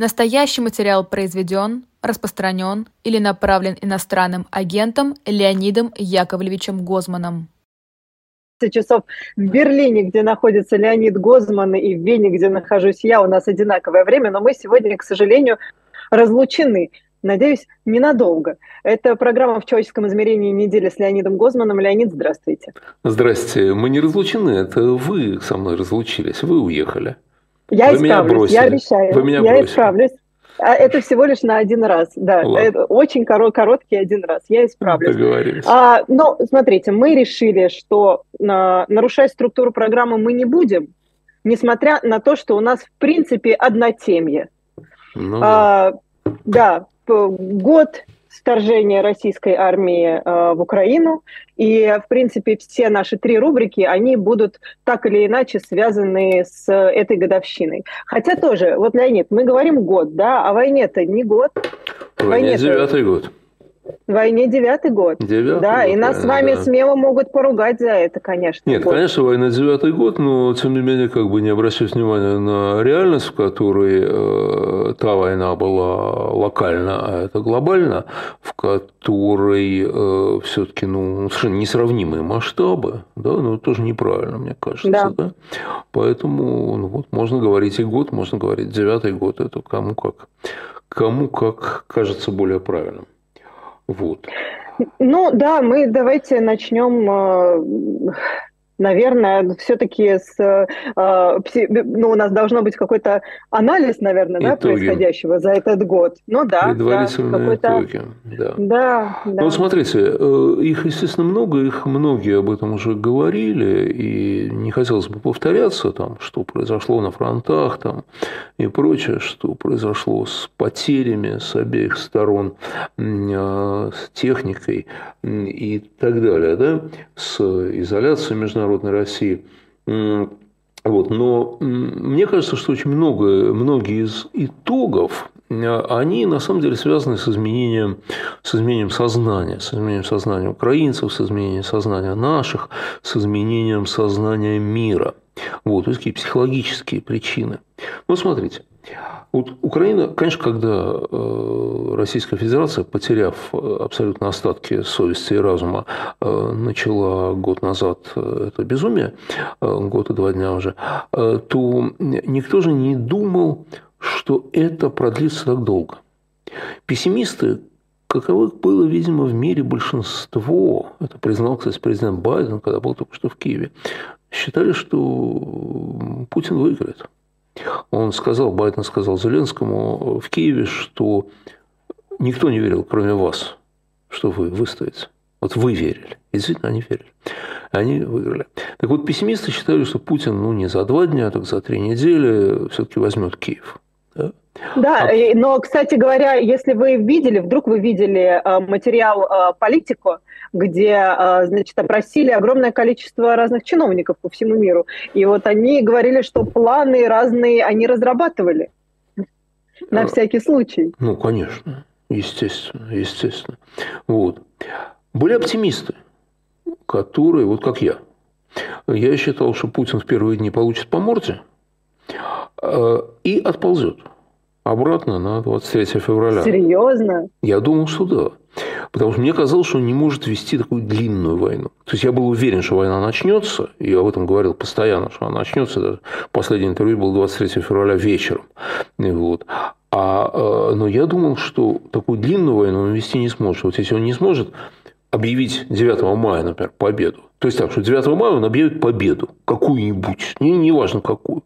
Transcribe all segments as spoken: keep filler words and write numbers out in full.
Настоящий материал произведен, распространен или направлен иностранным агентом Леонидом Яковлевичем Гозманом. Часов в Берлине, где находится Леонид Гозман, и в Вене, где нахожусь я, у нас одинаковое время, но мы сегодня, к сожалению, разлучены. Надеюсь, ненадолго. Это программа «В человеческом измерении. Неделя» с Леонидом Гозманом. Леонид, здравствуйте. Здравствуйте. Мы не разлучены, это вы со мной разлучились, вы уехали. Я вы исправлюсь, я обещаю. Вы меня я бросили. Исправлюсь. А это всего лишь на один раз, да. Это очень корот, короткий один раз. Я исправлюсь. Договорились. А, но смотрите, мы решили, что а, нарушать структуру программы мы не будем, несмотря на то, что у нас в принципе однотемье. Ну, а, да. да, год вторжения российской армии а, в Украину, и в принципе все наши три рубрики, они будут так или иначе связаны с этой годовщиной. Хотя тоже, вот, Леонид, мы говорим год, да, а войне-то не год. Войне девятый год. Войне девятый год. Девятый да, год, и нас да, с вами да. смело могут поругать за это, конечно. Нет, год. Конечно, война девятый год, но тем не менее, как бы не обращать внимания на реальность, в которой э, та война была локальна, а это глобально, в которой э, все-таки ну, совершенно несравнимые масштабы, да, но это тоже неправильно, мне кажется. Да. Да? Поэтому ну, вот, можно говорить и год, можно говорить девятый год, это кому как, кому как кажется более правильным. Вот. Ну да, мы давайте начнем, наверное, все-таки с... Ну, у нас должно быть какой-то анализ, наверное, да, происходящего за этот год. Ну да. Предварительные да, итоги. Да. Да, да. Ну, смотрите, их, естественно, много, их многие об этом уже говорили, и не хотелось бы повторяться, там, что произошло на фронтах там, и прочее, что произошло с потерями с обеих сторон, с техникой и так далее, да, с изоляцией международной России. Вот. Но мне кажется, что очень много, многие из итогов, они на самом деле связаны с изменением, с изменением сознания, с изменением сознания украинцев, с изменением сознания наших, с изменением сознания мира. Вот, то есть такие психологические причины. Ну, смотрите, вот Украина, конечно, когда Российская Федерация, потеряв абсолютно остатки совести и разума, начала год назад это безумие, год и два дня уже, то никто же не думал, что это продлится так долго. Пессимисты, каковых было, видимо, в мире большинство, это признал, кстати, президент Байден, когда был только что в Киеве, считали, что Путин выиграет. Он сказал, Байден сказал Зеленскому в Киеве, что никто не верил, кроме вас, что вы выстоите. Вот вы верили. И действительно, они верили. Они выиграли. Так вот, пессимисты считали, что Путин ну, не за два дня, так за три недели все-таки возьмет Киев. Да? Да, а... но, кстати говоря, если вы видели, вдруг вы видели материал «Политико», где, значит, опросили огромное количество разных чиновников по всему миру. И вот они говорили, что планы разные они разрабатывали на всякий случай. Ну, конечно, естественно, естественно. Вот. Были оптимисты, которые, вот как я, я считал, что Путин в первые дни получит по морде и отползет обратно на двадцать третье февраля. Серьезно? Я думал, что да. Потому что мне казалось, что он не может вести такую длинную войну. То есть я был уверен, что война начнется, и я об этом говорил постоянно, что она начнется. Последнее интервью было двадцать третьего февраля вечером. Вот. А, но я думал, что такую длинную войну он вести не сможет. Вот если он не сможет объявить девятого мая, например, победу, то есть так, что девятого мая он объявит победу какую-нибудь, не, не важно какую.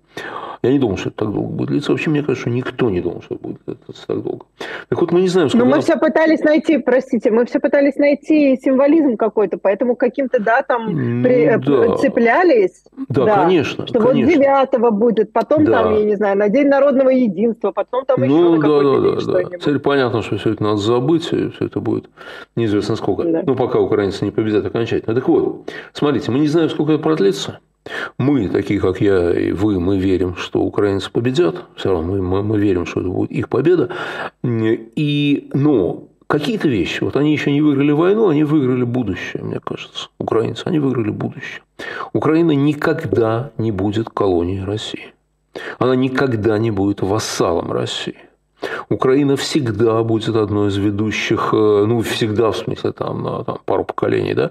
Я не думал, что это так долго будет длиться. Вообще, мне кажется, никто не думал, что это будет длиться так долго. Так вот, мы не знаем, сколько... Но мы все пытались найти, простите, мы все пытались найти символизм какой-то, поэтому каким-то датам ну, при... да. цеплялись. Да, да, конечно. Что конечно. Вот девятого будет, потом да. там, я не знаю, на День народного единства, потом там ну, еще да, какой-то да, день да, что-нибудь. Да. Теперь понятно, что все это надо забыть, и все это будет неизвестно сколько. Да. Ну, пока украинцы не победят окончательно. Так вот, смотрите, мы не знаем, сколько это продлится. Мы, такие как я и вы, мы верим, что украинцы победят. Все равно мы, мы, мы верим, что это будет их победа. И, но какие-то вещи, вот они еще не выиграли войну, они выиграли будущее, мне кажется. Украинцы, они выиграли будущее. Украина никогда не будет колонией России. Она никогда не будет вассалом России. Украина всегда будет одной из ведущих, ну, всегда, в смысле, там, на там, пару поколений, да,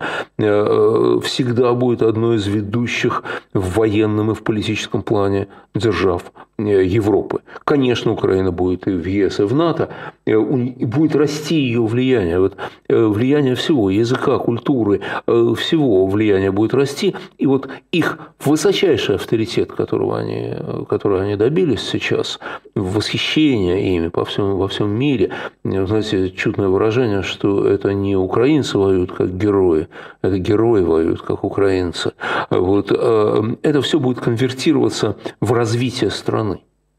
всегда будет одной из ведущих в военном и в политическом плане держав Европы. Конечно, Украина будет и в ЕС, и в НАТО, и будет расти ее влияние, вот, влияние всего, языка, культуры, всего влияние будет расти, и вот их высочайший авторитет, которого они, которого они добились сейчас, восхищение ими по всему, во всем мире, знаете, чудное выражение, что это не украинцы воюют как герои, это герои воюют как украинцы, вот, это все будет конвертироваться в развитие страны.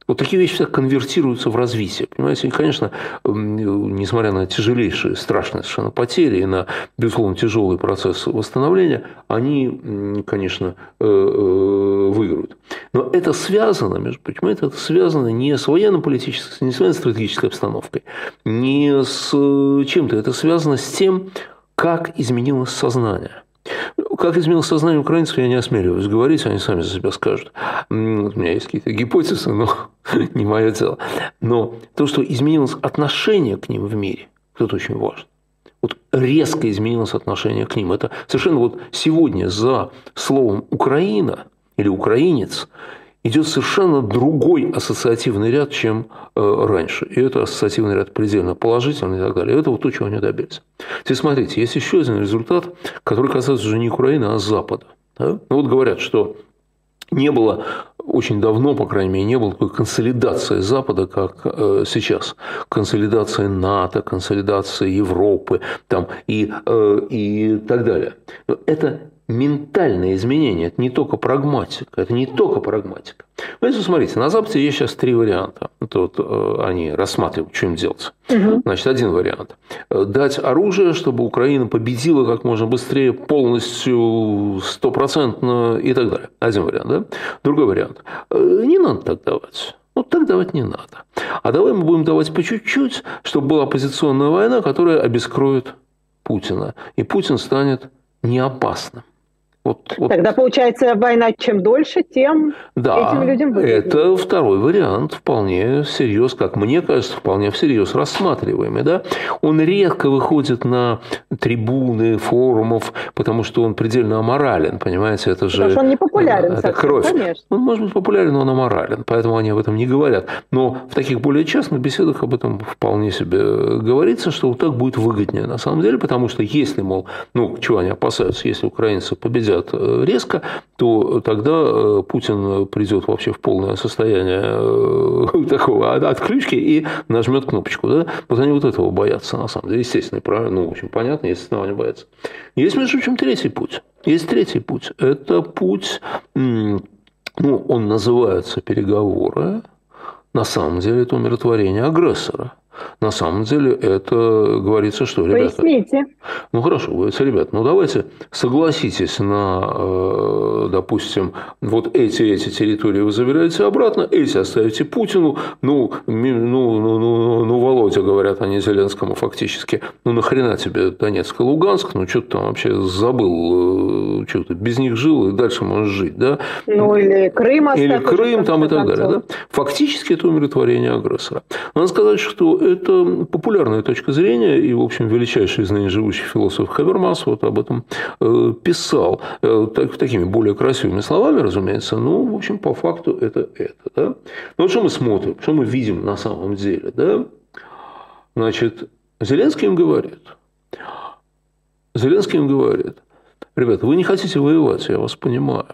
Вот такие вещи всегда конвертируются в развитие, понимаете? И, конечно, несмотря на тяжелейшие, страшные совершенно потери и на, безусловно, тяжелый процесс восстановления, они, конечно, выиграют. Но это связано, между прочим, это связано не с военно-политической, не с военно-стратегической обстановкой, не с чем-то. Это связано с тем, как изменилось сознание. Как изменилось сознание украинцев, я не осмеливаюсь говорить, они сами за себя скажут. У меня есть какие-то гипотезы, но не мое дело. Но то, что изменилось отношение к ним в мире, это очень важно. Вот резко изменилось отношение к ним. Это совершенно вот сегодня за словом «Украина» или «украинец» идет совершенно другой ассоциативный ряд, чем э, раньше. И это ассоциативный ряд предельно положительный и так далее. Это вот то, чего они добились. Теперь смотрите, есть еще один результат, который касается уже не Украины, а Запада. Да? Ну, вот говорят, что не было очень давно, по крайней мере, не было такой консолидации Запада, как э, сейчас. Консолидации НАТО, консолидации Европы там, и, э, и так далее. Но это ментальное изменение, это не только прагматика, это не только прагматика. Поэтому, смотрите, на Западе есть сейчас три варианта. Это вот они рассматривают, что им делать. Угу. Значит, один вариант. Дать оружие, чтобы Украина победила как можно быстрее, полностью, стопроцентно и так далее. Один вариант, да? Другой вариант. Не надо так давать. Ну, так давать не надо. А давай мы будем давать по чуть-чуть, чтобы была оппозиционная война, которая обескроет Путина. И Путин станет неопасным. Вот, вот. Тогда, получается, война чем дольше, тем да, этим людям выгоднее. Это второй вариант, вполне всерьез, как мне кажется, вполне всерьез рассматриваемый. Да? Он редко выходит на трибуны, форумов, потому что он предельно аморален, понимаете? Это же, потому что он не популярен, это совсем, кровь. Конечно. Он может быть популярен, но он аморален, поэтому они об этом не говорят. Но в таких более частных беседах об этом вполне себе говорится, что вот так будет выгоднее на самом деле, потому что если, мол, ну, чего они опасаются, если украинцы победят резко, то тогда Путин придет вообще в полное состояние такого отключки и нажмет кнопочку. Да? Вот они вот этого боятся, на самом деле. Естественно, правильно, ну, в общем, понятно, естественно, они боятся. Есть, между прочим, третий путь. Есть третий путь. Это путь, ну, он называется переговоры. На самом деле, это умиротворение агрессора. На самом деле, это говорится, что, ребята... Поясните. Ну, хорошо, говорится, ребята, ну, давайте согласитесь на, допустим, вот эти, эти территории вы забираете обратно, эти оставите Путину, ну, ну, ну, ну, ну Володя, говорят они Зеленскому фактически, ну, нахрена тебе Донецк и Луганск, ну, что ты там вообще забыл, что ты без них жил, и дальше можешь жить, да? Ну, или Крым оставить. Или Крым там и так далее, да? Фактически, это умиротворение агрессора. Надо сказать, что это популярная точка зрения, и, в общем, величайший из ныне живущих философов Хабермас вот об этом писал. Так, такими более красивыми словами, разумеется, но, в общем, по факту это это. Да? Но вот что мы смотрим, что мы видим на самом деле. Да? Значит, Зеленский им говорит, Зеленский им говорит, ребята, вы не хотите воевать, я вас понимаю,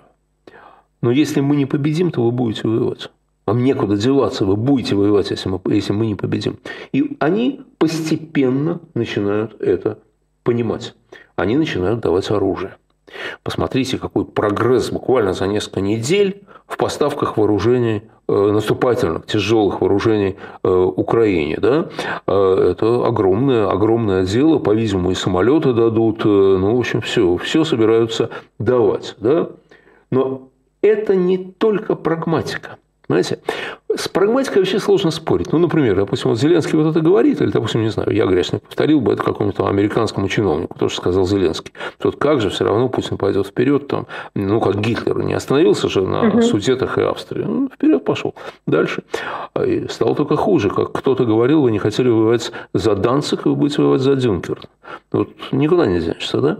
но если мы не победим, то вы будете воевать. Вам некуда деваться, вы будете воевать, если мы, если мы не победим. И они постепенно начинают это понимать. Они начинают давать оружие. Посмотрите, какой прогресс буквально за несколько недель в поставках вооружений, наступательных, тяжелых вооружений Украине. Да? Это огромное, огромное дело. По-видимому, и самолеты дадут. Ну, в общем, все, все собираются давать. Да? Но это не только прагматика. Понимаете? С прагматикой вообще сложно спорить. Ну, например, допустим, вот Зеленский вот это говорит, или, допустим, не знаю, я грешно повторил бы это какому-то американскому чиновнику, то, что сказал Зеленский. Тот как же все равно Путин пойдет вперед, там, ну, как Гитлер, не остановился же на угу. Судетах и Австрии. Ну, вперед пошел. Дальше. И стало только хуже. Как кто-то говорил, вы не хотели воевать за Данциг, вы будете воевать за Дюнкерк. Вот никуда не денешься, да?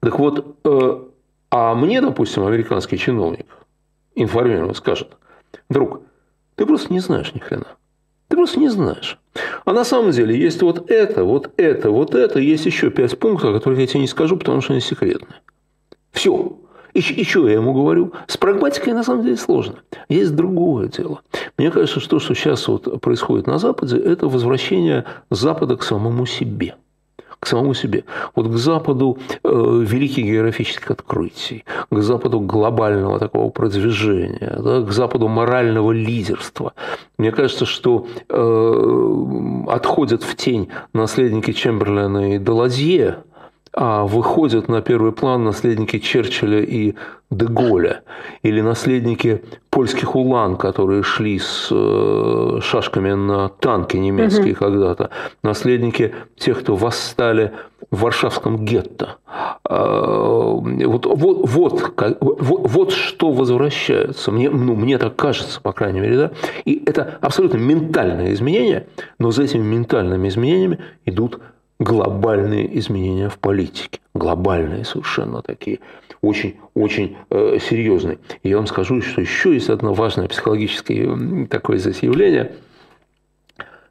Так вот, а мне, допустим, американский чиновник информированно скажет: друг, ты просто не знаешь ни хрена. Ты просто не знаешь. А на самом деле есть вот это, вот это, вот это. Есть еще пять пунктов, о которых я тебе не скажу, потому что они секретные. Все. И, и что я ему говорю? С прагматикой на самом деле сложно. Есть другое дело. Мне кажется, что то, что сейчас вот происходит на Западе, это возвращение Запада к самому себе. К самому себе, вот к Западу э, великих географических открытий, к Западу глобального такого продвижения, да, к Западу морального лидерства. Мне кажется, что э, отходят в тень наследники Чемберлена и Даладье, а выходят на первый план наследники Черчилля и де Голля, или наследники польских улан, которые шли с э, шашками на танки немецкие mm-hmm. когда-то, наследники тех, кто восстали в Варшавском гетто. Э, вот, вот, вот, как, вот, вот что возвращается. Мне, ну, мне так кажется, по крайней мере. Да? И это абсолютно ментальные изменения, но за этими ментальными изменениями идут глобальные изменения в политике. Глобальные совершенно такие. Очень-очень э, серьезные. И я вам скажу, что еще есть одно важное психологическое такое здесь явление.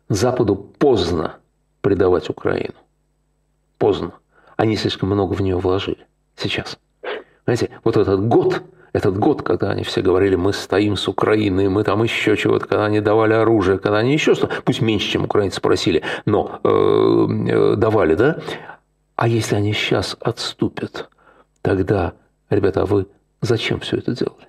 Западу поздно предавать Украину. Поздно. Они слишком много в нее вложили. Сейчас. Знаете, вот этот год... Этот год, когда они все говорили, мы стоим с Украиной, мы там еще чего-то, когда они давали оружие, когда они еще что-то, пусть меньше, чем украинцы просили, но э, давали, да? А если они сейчас отступят, тогда, ребята, а вы зачем все это делали?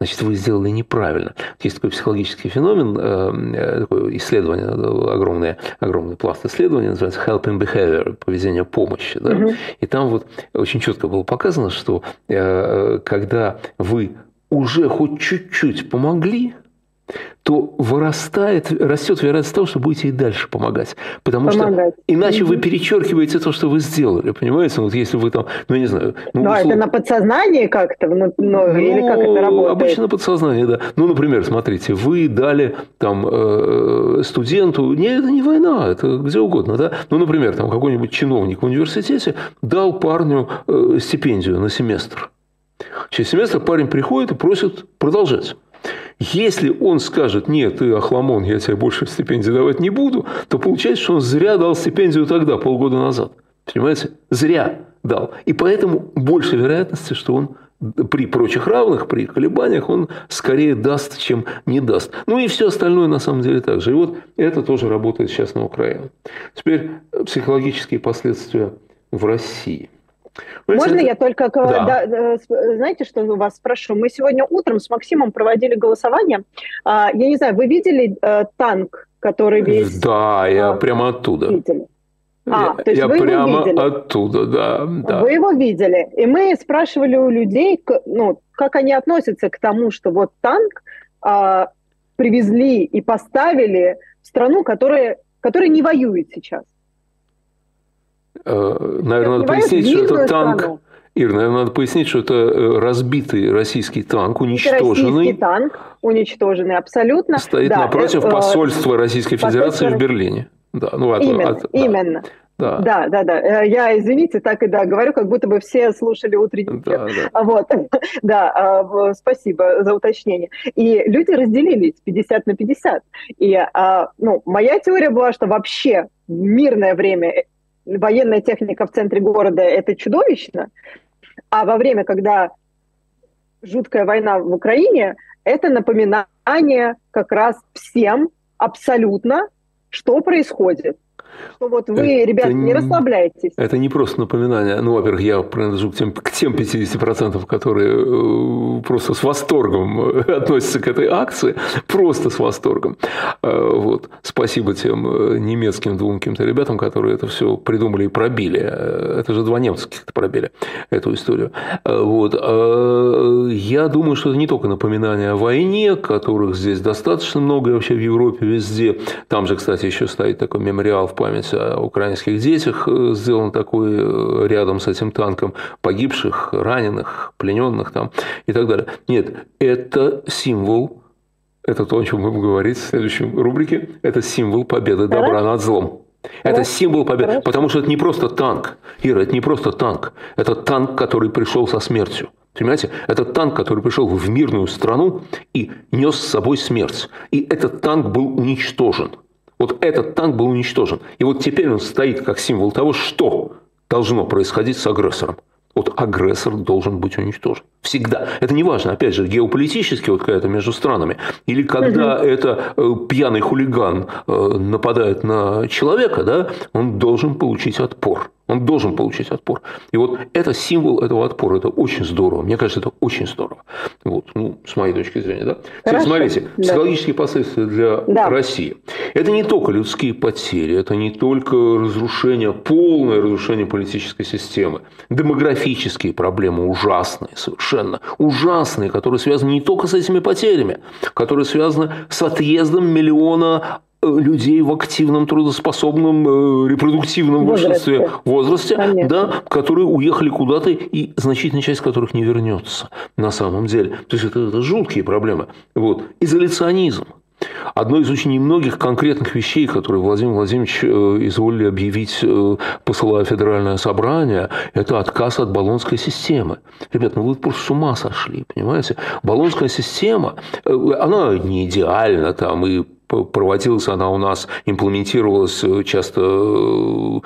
Значит, вы сделали неправильно. Есть такой психологический феномен, э, такое исследование, огромный, огромный пласт исследований, называется helping behavior, поведение помощи. Да? Mm-hmm. И там вот очень четко было показано, что э, когда вы уже хоть чуть-чуть помогли, то вырастает, растет вероятность того, что будете и дальше помогать. Потому помогать. Что иначе вы перечеркиваете то, что вы сделали. Понимаете? Вот если вы там, ну, я не знаю... Ну, да, условно... это на подсознании как-то? Ну, ну, или как это работает? Обычно на подсознании, да. Ну, например, смотрите, вы дали там студенту... Нет, это не война, это где угодно, да? Ну, например, там какой-нибудь чиновник в университете дал парню стипендию на семестр. Через семестр парень приходит и просит продолжать. Если он скажет: нет, ты охламон, я тебе больше стипендий давать не буду, то получается, что он зря дал стипендию тогда, полгода назад. Понимаете? Зря дал. И поэтому больше вероятности, что он при прочих равных, при колебаниях, он скорее даст, чем не даст. Ну и все остальное на самом деле так же. И вот это тоже работает сейчас на Украине. Теперь психологические последствия в России. Можно это... я только, да. Да, знаете, что у вас спрошу? Мы сегодня утром с Максимом проводили голосование. Я не знаю, вы видели танк, который весь... Да, я а, прямо оттуда. Видели. А, я, то есть я вы прямо его видели. Оттуда, да, да. Вы его видели. И мы спрашивали у людей, ну, как они относятся к тому, что вот танк а, привезли и поставили в страну, которая, которая не воюет сейчас. Наверное, надо пояснить, что это танк. Ир, наверное, надо пояснить, что это разбитый российский танк, уничтоженный. Российский танк, уничтоженный абсолютно. Стоит да, напротив э, посольства Российской Федерации посольство... в Берлине. Да, ну, от, именно, от, да. именно. Да. да, да, да. Я, извините, так и да, говорю, как будто бы все слушали утренник. Да, да. Вот. да, спасибо за уточнение. И люди разделились пятьдесят на пятьдесят. И ну, моя теория была, что вообще в мирное время... военная техника в центре города – это чудовищно, а во время, когда жуткая война в Украине, это напоминание как раз всем абсолютно, что происходит. Вот вы, это, ребята, не расслабляйтесь. Это не просто напоминание. Ну, во-первых, я принадлежу к тем, к тем пятидесяти процентам, которые просто с восторгом относятся к этой акции. Просто с восторгом. Вот. Спасибо тем немецким двум каким-то ребятам, которые это все придумали и пробили. Это же два немца каких-то пробили эту историю. Вот. Я думаю, что это не только напоминание о войне, которых здесь достаточно много вообще в Европе везде. Там же, кстати, еще стоит такой мемориал в память о украинских детях, сделан такой рядом с этим танком, погибших, раненых, плененных там и так далее. Нет, это символ, это то, о чем мы будем говорить в следующей рубрике, это символ победы добра над злом. Это символ победы, потому что это не просто танк, Ира, это не просто танк, это танк, который пришел со смертью. Понимаете, это танк, который пришел в мирную страну и нес с собой смерть. И этот танк был уничтожен. Вот этот танк был уничтожен. И вот теперь он стоит как символ того, что должно происходить с агрессором. Вот агрессор должен быть уничтожен. Всегда. Это не важно, опять же, геополитически, вот когда это между странами, или когда mm-hmm. это э, пьяный хулиган э, нападает на человека, да, он должен получить отпор. Он должен получить отпор. И вот это символ этого отпора. Это очень здорово. Мне кажется, это очень здорово. Вот, ну, с моей точки зрения, да. Теперь, смотрите, да. Психологические последствия для да. России. Это не только людские потери, это не только разрушение, полное разрушение политической системы. Демографические проблемы ужасные, совершенно ужасные, которые связаны не только с этими потерями, которые связаны с отъездом миллиона людей в активном, трудоспособном, э, репродуктивном возрасте. большинстве возрасте, да, которые уехали куда-то, и значительная часть которых не вернется на самом деле. То есть, это, это жуткие проблемы. Вот. Изоляционизм. Одно из очень немногих конкретных вещей, которые Владимир Владимирович изволили объявить, посылая Федеральное собрание, это отказ от Болонской системы. Ребят, ну вы просто с ума сошли, понимаете? Болонская система, она не идеальна, там и проводилась она у нас, имплементировалась часто, ну,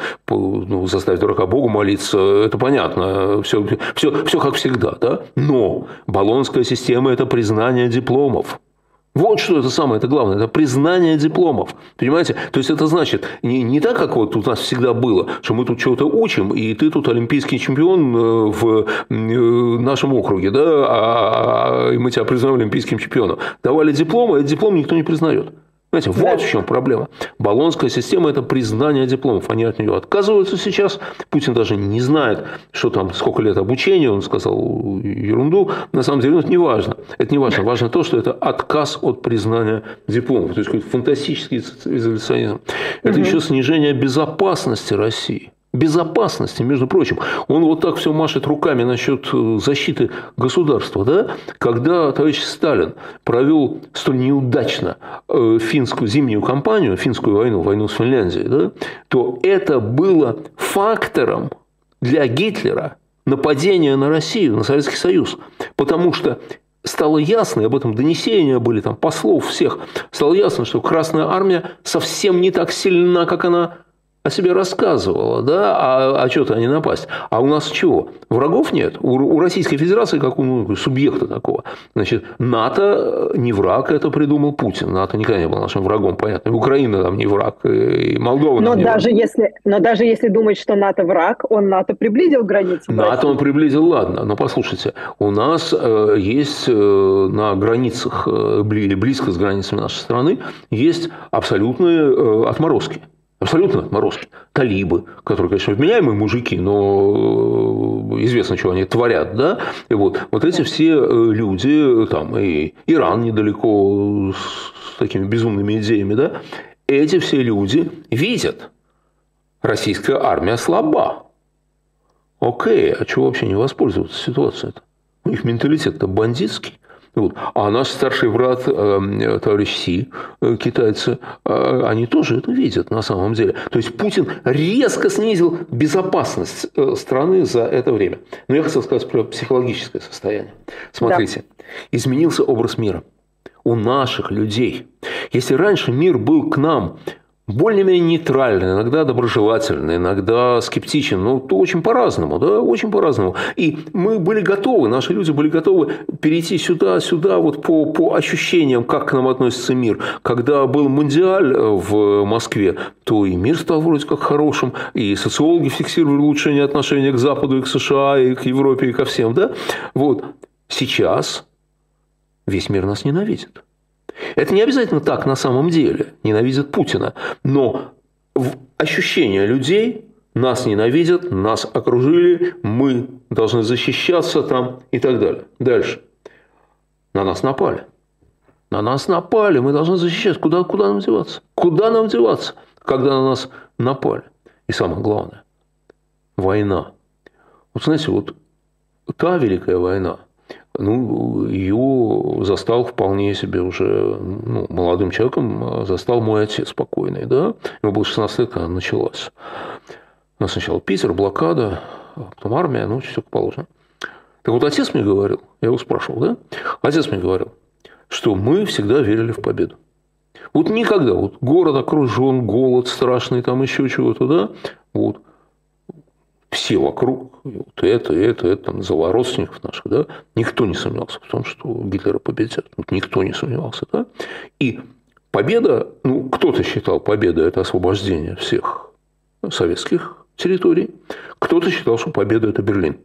заставить дурака Богу молиться, это понятно, все, все, все как всегда, да? Но Болонская система – это признание дипломов. Вот что это самое, это главное, это признание дипломов, понимаете? То есть, это значит, не, не так, как вот у нас всегда было, что мы тут чего-то учим, и ты тут олимпийский чемпион в нашем округе, да, и мы тебя признаем олимпийским чемпионом. Давали диплом, а этот диплом никто не признает. Знаете, вот в чем проблема. Болонская система – это признание дипломов. Они от нее отказываются сейчас. Путин даже не знает, что там, сколько лет обучения. Он сказал ерунду. На самом деле, ну, это не важно. Это не важно. Важно то, что это отказ от признания дипломов. То есть, какой-то фантастический изоляционизм. Это угу. еще снижение безопасности России. Безопасности, между прочим. Он вот так все машет руками насчет защиты государства. Да? Когда товарищ Сталин провел столь неудачно финскую зимнюю кампанию, финскую войну, войну с Финляндией, да, то это было фактором для Гитлера нападения на Россию, на Советский Союз. Потому что стало ясно, и об этом донесения были, там, послов всех, стало ясно, что Красная Армия совсем не так сильна, как она о себе рассказывала, да, а, а что-то они напасть. А у нас чего? Врагов нет. У, у Российской Федерации, как у ну, субъекта такого. Значит, НАТО не враг, это придумал Путин. НАТО никогда не был нашим врагом, понятно. Украина там не враг, и Молдова но не даже враг. Если, но даже если думать, что НАТО враг, он НАТО приблизил к границе. НАТО он приблизил, ладно. Но послушайте, у нас э, есть э, на границах, э, близко с границами нашей страны, есть абсолютные э, отморозки. Абсолютно отморозки. Талибы, которые, конечно, вменяемые мужики, но известно, чего они творят. Да? И вот, вот эти все люди, там, и Иран недалеко с такими безумными идеями, да? Эти все люди видят, российская армия слаба. Окей, а чего вообще не воспользоваться ситуацией-то? У них менталитет-то бандитский. Вот. А наш старший брат, товарищ Си, китайцы, они тоже это видят на самом деле. То есть, Путин резко снизил безопасность страны за это время. Но я хотел сказать про психологическое состояние. Смотрите, да. Изменился образ мира у наших людей. Если раньше мир был к нам более-менее нейтрален, иногда доброжелательный, иногда скептичен, но то очень по-разному, да, очень по-разному. И мы были готовы, наши люди были готовы перейти сюда, сюда, вот по, по ощущениям, как к нам относится мир. Когда был Мундиаль в Москве, то и мир стал вроде как хорошим, и социологи фиксировали улучшение отношения к Западу, и к США, и к Европе, и ко всем, да. Вот сейчас весь мир нас ненавидит. Это не обязательно так на самом деле, ненавидят Путина, но ощущение людей: нас ненавидят, нас окружили, мы должны защищаться там и так далее. Дальше. На нас напали. На нас напали, мы должны защищаться. Куда, куда нам деваться? Куда нам деваться, когда на нас напали? И самое главное – война. Вот знаете, вот та Великая война, ну, ее застал вполне себе уже, ну, молодым человеком застал мой отец покойный, да, ему было шестнадцать лет, когда она началась. У нас сначала Питер, блокада, потом армия, ну, все как положено. Так вот, отец мне говорил, я его спрашивал, да, отец мне говорил, что мы всегда верили в победу. Вот никогда, вот город окружен, голод страшный, там еще чего-то, да, вот. Все вокруг, вот это, это, это, там, называя родственников наших, да, никто не сомневался в том, что Гитлера победят. Вот никто не сомневался, да. И победа, ну, кто-то считал, победа – это освобождение всех советских территорий, кто-то считал, что победа – это Берлин.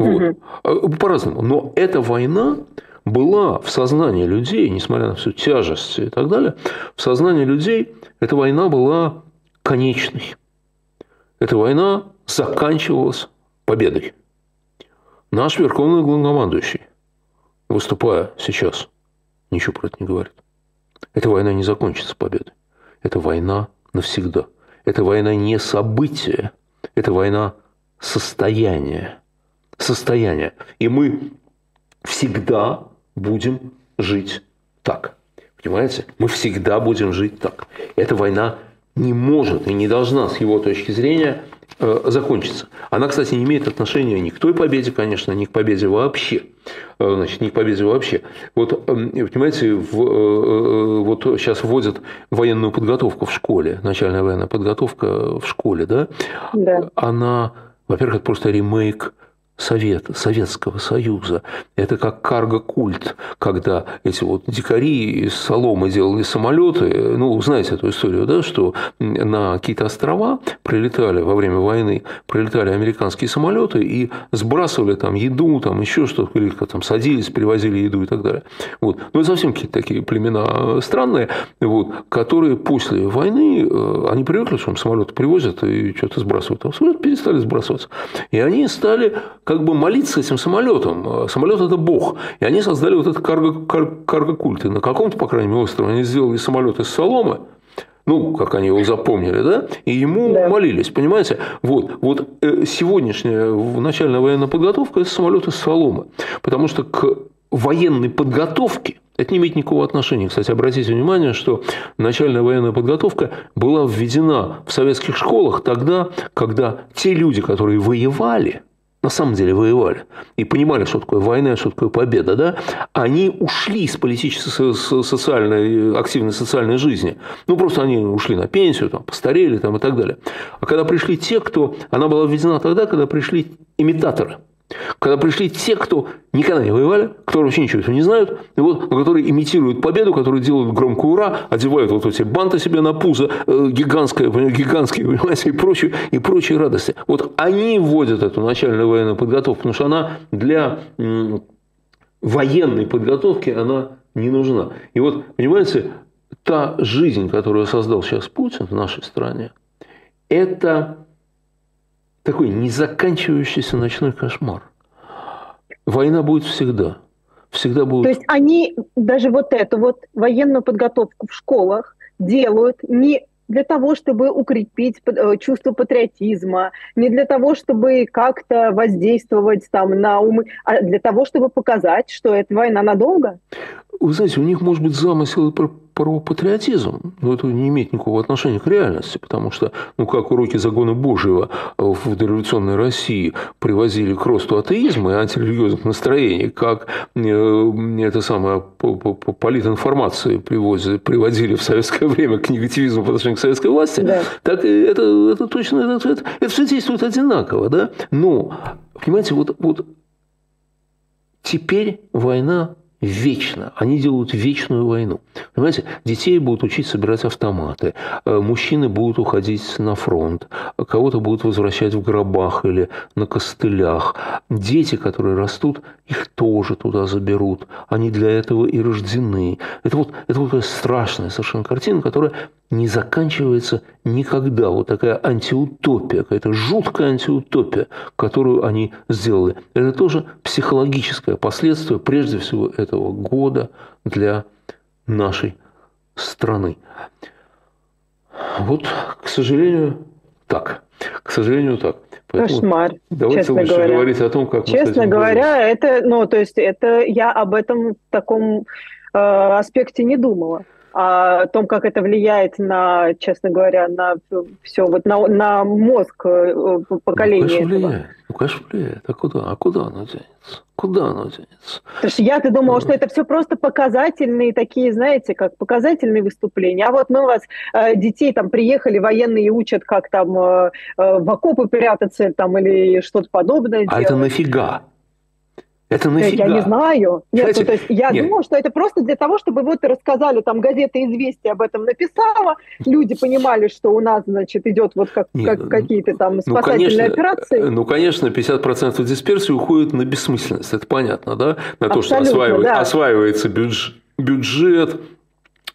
Вот. Угу. По-разному. Но эта война была в сознании людей, несмотря на всю тяжесть и так далее, в сознании людей эта война была конечной. Эта война заканчивалась победой. Наш верховный главнокомандующий, выступая сейчас, ничего про это не говорит. Эта война не закончится победой. Это война навсегда. Это война не событие. Это война состояния. Состояние. И мы всегда будем жить так. Понимаете? Мы всегда будем жить так. Эта война не может и не должна, с его точки зрения, закончится. Она, кстати, не имеет отношения ни к той победе, конечно, ни к победе вообще. Значит, ни к победе вообще. Вот, понимаете, в, вот сейчас вводят военную подготовку в школе, начальная военная подготовка в школе, да? Да. Она, во-первых, это просто ремейк Совета, Советского Союза. Это как карго-культ, когда эти вот дикари из соломы делали самолеты. Ну, знаете эту историю, да, что на какие-то острова прилетали во время войны, прилетали американские самолеты и сбрасывали там еду, там еще что-то, или там садились, привозили еду и так далее. Вот. Ну, это совсем какие-то такие племена странные, вот, которые после войны, они привыкли, что самолеты привозят и что-то сбрасывают. А самолеты перестали сбрасываться. И они стали как бы молиться этим самолетом. Самолет – это бог. И они создали вот этот карго-культ. И на каком-то, по крайней мере, острове они сделали самолет из соломы, ну, как они его запомнили, да, и ему да. молились, понимаете? Вот, вот сегодняшняя начальная военная подготовка – это самолет из соломы. Потому что к военной подготовке это не имеет никакого отношения. Кстати, обратите внимание, что начальная военная подготовка была введена в советских школах тогда, когда те люди, которые воевали, на самом деле воевали и понимали, что такое война, что такое победа, да, они ушли из политической, социальной, активной социальной жизни. Ну, просто они ушли на пенсию, там, постарели там, и так далее. А когда пришли те, кто... Она была введена тогда, когда пришли имитаторы. Когда пришли те, кто никогда не воевали, которые вообще ничего этого не знают, и вот, которые имитируют победу, которые делают громко «Ура!», одевают вот эти банты себе на пузо, гигантские, гигантские, понимаете, и прочие, и прочие радости. Вот они вводят эту начальную военную подготовку, потому что она для военной подготовки она не нужна. И вот, понимаете, та жизнь, которую создал сейчас Путин в нашей стране, это... такой незаканчивающийся ночной кошмар. Война будет всегда. Всегда будет... То есть они даже вот эту вот военную подготовку в школах делают не для того, чтобы укрепить чувство патриотизма, не для того, чтобы как-то воздействовать там на умы, а для того, чтобы показать, что эта война надолго. Вы знаете, у них может быть замысел порву патриотизм, но это не имеет никакого отношения к реальности, потому что, ну, как уроки загона Божьего в дореволюционной России привозили к росту атеизма и антирелигиозных настроений, как это самое политинформации приводили в советское время к негативизму по отношению к советской власти, да. так это, это точно это, это, это все действует одинаково, да? Но понимаете, вот, вот теперь война вечно. Они делают вечную войну. Понимаете, детей будут учить собирать автоматы, мужчины будут уходить на фронт, кого-то будут возвращать в гробах или на костылях. Дети, которые растут, их тоже туда заберут. Они для этого и рождены. Это вот, это вот страшная совершенно картина, которая не заканчивается никогда. Вот такая антиутопия, какая-то жуткая антиутопия, которую они сделали. Это тоже психологическое последствие, прежде всего, этого года для нашей страны. Вот, к сожалению, так. К сожалению, так. Поэтому кошмар. Давайте лучше говоря. говорить о том, как честно мы Честно говоря, говорим. это, ну, то есть, это я об этом в таком э, аспекте не думала. О том, как это влияет на, честно говоря, на все, вот на, на мозг поколения. Ну, конечно, влияет. Ну, конечно, влияет. А куда? А куда оно денется? Куда оно денется? Потому что я-то думала, ну, что это все просто показательные такие, знаете, как показательные выступления. А вот мы у вас, детей там приехали, военные учат, как там в окопы прятаться там, или что-то подобное. А делать. Это нафига? Это нафига? Я не знаю. Нет, ну, то есть я Нет. думаю, что это просто для того, чтобы вот рассказали, там газета «Известия» об этом написала, люди понимали, что у нас, значит, идет вот как, Нет, как, какие-то там спасательные ну, конечно, операции. Ну, конечно, пятьдесят процентов дисперсии уходит на бессмысленность, это понятно, да? На Абсолютно, то, что осваивает, да. осваивается бюдж, бюджет,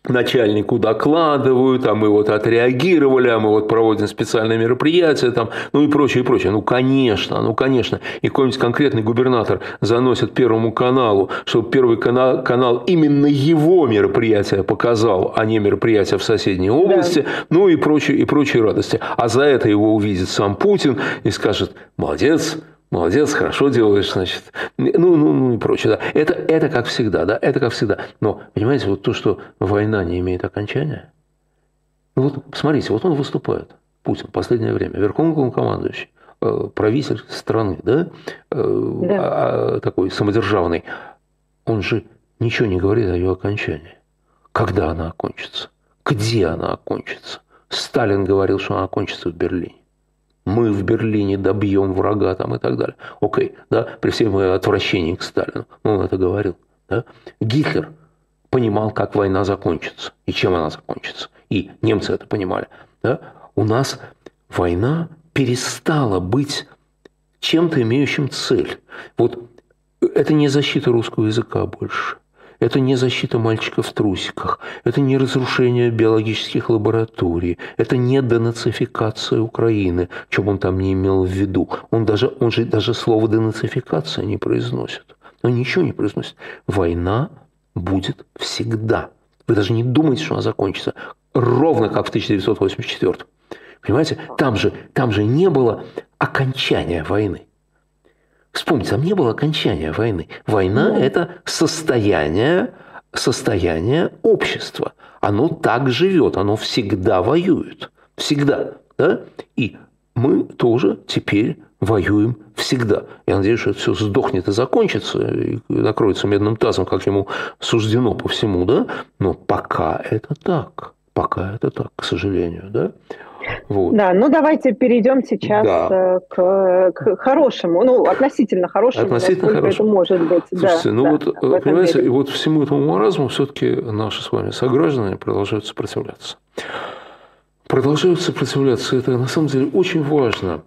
начальнику докладывают, а мы вот отреагировали, а мы вот проводим специальные мероприятия, там, ну и прочее, и прочее. Ну, конечно, ну, конечно. И какой-нибудь конкретный губернатор заносит Первому каналу, чтобы Первый канал, канал именно его мероприятие показал, а не мероприятие в соседней области, да. ну и прочие, и прочие радости. А за это его увидит сам Путин и скажет: молодец, молодец, хорошо делаешь, значит, ну, ну, ну и прочее. Да. Это, это как всегда, да, это как всегда. Но, понимаете, вот то, что война не имеет окончания, ну вот, посмотрите, вот он выступает, Путин, в последнее время, верховный главнокомандующий, правитель страны, да, да. такой самодержавный, он же ничего не говорит о ее окончании. Когда она окончится? Где она окончится? Сталин говорил, что она окончится в Берлине. Мы в Берлине добьем врага там и так далее. Окей, да, при всем моем отвращении к Сталину. Он это говорил. Да? Гитлер понимал, как война закончится и чем она закончится. И немцы это понимали. Да? У нас война перестала быть чем-то имеющим цель. Вот это не защита русского языка больше. Это не защита мальчиков в трусиках, это не разрушение биологических лабораторий, это не денацификация Украины, что бы он там не имел в виду. Он, даже, он же даже слово денацификация не произносит. Он ничего не произносит. Война будет всегда. Вы даже не думаете, что она закончится. Ровно как в тысяча девятьсот восемьдесят четвёртом. Понимаете? Там же, там же не было окончания войны. Вспомните, там не было окончания войны. Война – это состояние, состояние общества. Оно так живет, оно всегда воюет. Всегда. Да? И мы тоже теперь воюем всегда. Я надеюсь, что это все сдохнет и закончится, и накроется медным тазом, как ему суждено по всему. Да? Но пока это так. Пока это так, к сожалению. Да? Вот. Да, ну давайте перейдем сейчас да. к, к хорошему, ну относительно хорошему, относительно насколько хорошему. это может быть. Слушайте, да, ну да, вот, понимаете, и вот всему этому маразму все-таки наши с вами сограждане продолжают сопротивляться. Продолжают сопротивляться, это на самом деле очень важно.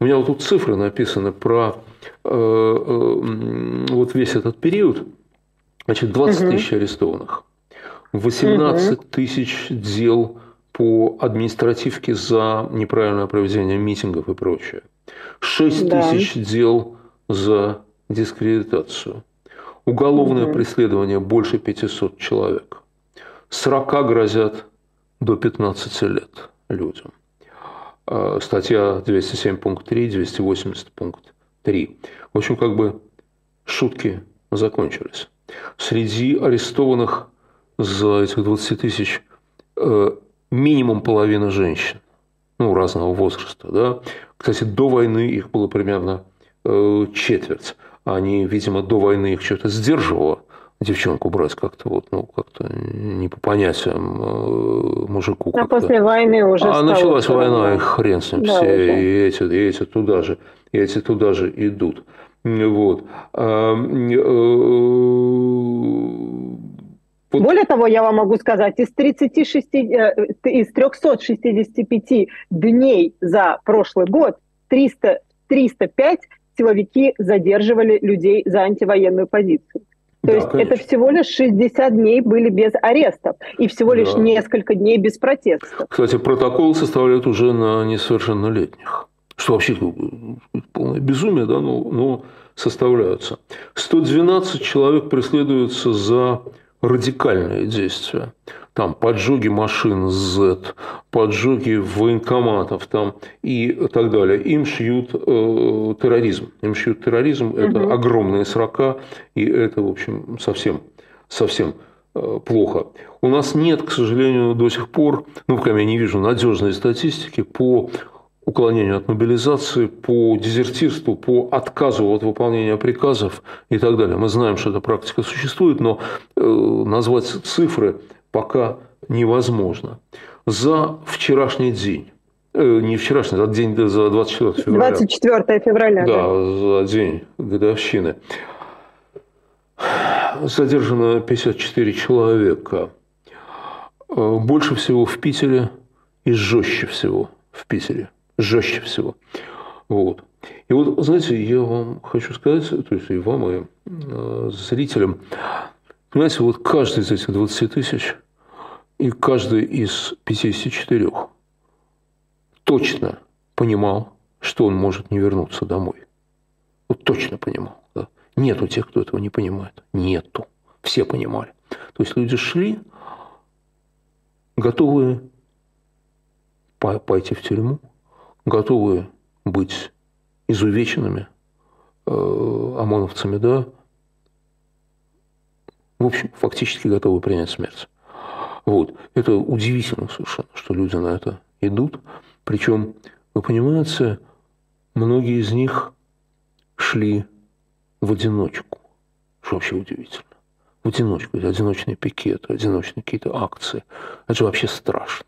У меня вот тут цифры написаны про э, э, вот весь этот период, значит, двадцать тысяч арестованных, восемнадцать тысяч дел по административке за неправильное проведение митингов и прочее. шесть тысяч да. дел за дискредитацию. Уголовное угу. преследование больше пятисот человек. сорока грозят до пятнадцати лет людям. Статья двести семь пункт три, двести восемьдесят пункт три. В общем, как бы шутки закончились. Среди арестованных за этих двадцать тысяч минимум половина женщин, ну, разного возраста. Да? Кстати, до войны их было примерно четверть. Они, видимо, до войны их что-то сдерживало, девчонку брать как-то вот, ну, как-то не по понятиям мужику. А как-то. После войны уже А началась война, и хрен с ним, да, все, уже. и эти, и эти туда же, и эти туда же идут. Вот. Вот. Более того, я вам могу сказать, из, тридцати шести, из трёхсот шестидесяти пяти дней за прошлый год триста, триста пять силовики задерживали людей за антивоенную позицию. То да, есть конечно. Это всего лишь шестьдесят дней были без арестов и всего лишь да. несколько дней без протестов. Кстати, протокол составляют уже на несовершеннолетних, что вообще полное безумие, да, но, но составляются. сто двенадцать человек преследуются за радикальные действия. Там поджоги машин Z, поджоги военкоматов там, и так далее. Им шьют э, терроризм. Им шьют терроризм. Угу. Это огромные срока. И это, в общем, совсем, совсем э, плохо. У нас нет, к сожалению, до сих пор, ну, пока я не вижу надежной статистики по уклонению от мобилизации, по дезертирству, по отказу от выполнения приказов и так далее. Мы знаем, что эта практика существует, но э, назвать цифры пока невозможно. За вчерашний день, э, не вчерашний, за день за двадцать четвёртое февраля. двадцать четвёртое февраля. Да, да, за день годовщины. Задержано пятьдесят четыре человека. Больше всего в Питере и жестче всего в Питере. Жестче всего. Вот. И вот, знаете, я вам хочу сказать, то есть и вам, и э, зрителям, понимаете, вот каждый из этих двадцати тысяч и каждый из пятидесяти четырёх точно понимал, что он может не вернуться домой. Вот точно понимал. Да? Нету тех, кто этого не понимает. Нету. Все понимали. То есть люди шли, готовые пойти в тюрьму, готовы быть изувеченными э, ОМОНовцами, да, в общем, фактически готовы принять смерть. Вот. Это удивительно совершенно, что люди на это идут. Причем, вы понимаете, многие из них шли в одиночку, что вообще удивительно. В одиночку, это одиночные пикеты, одиночные какие-то акции. Это же вообще страшно.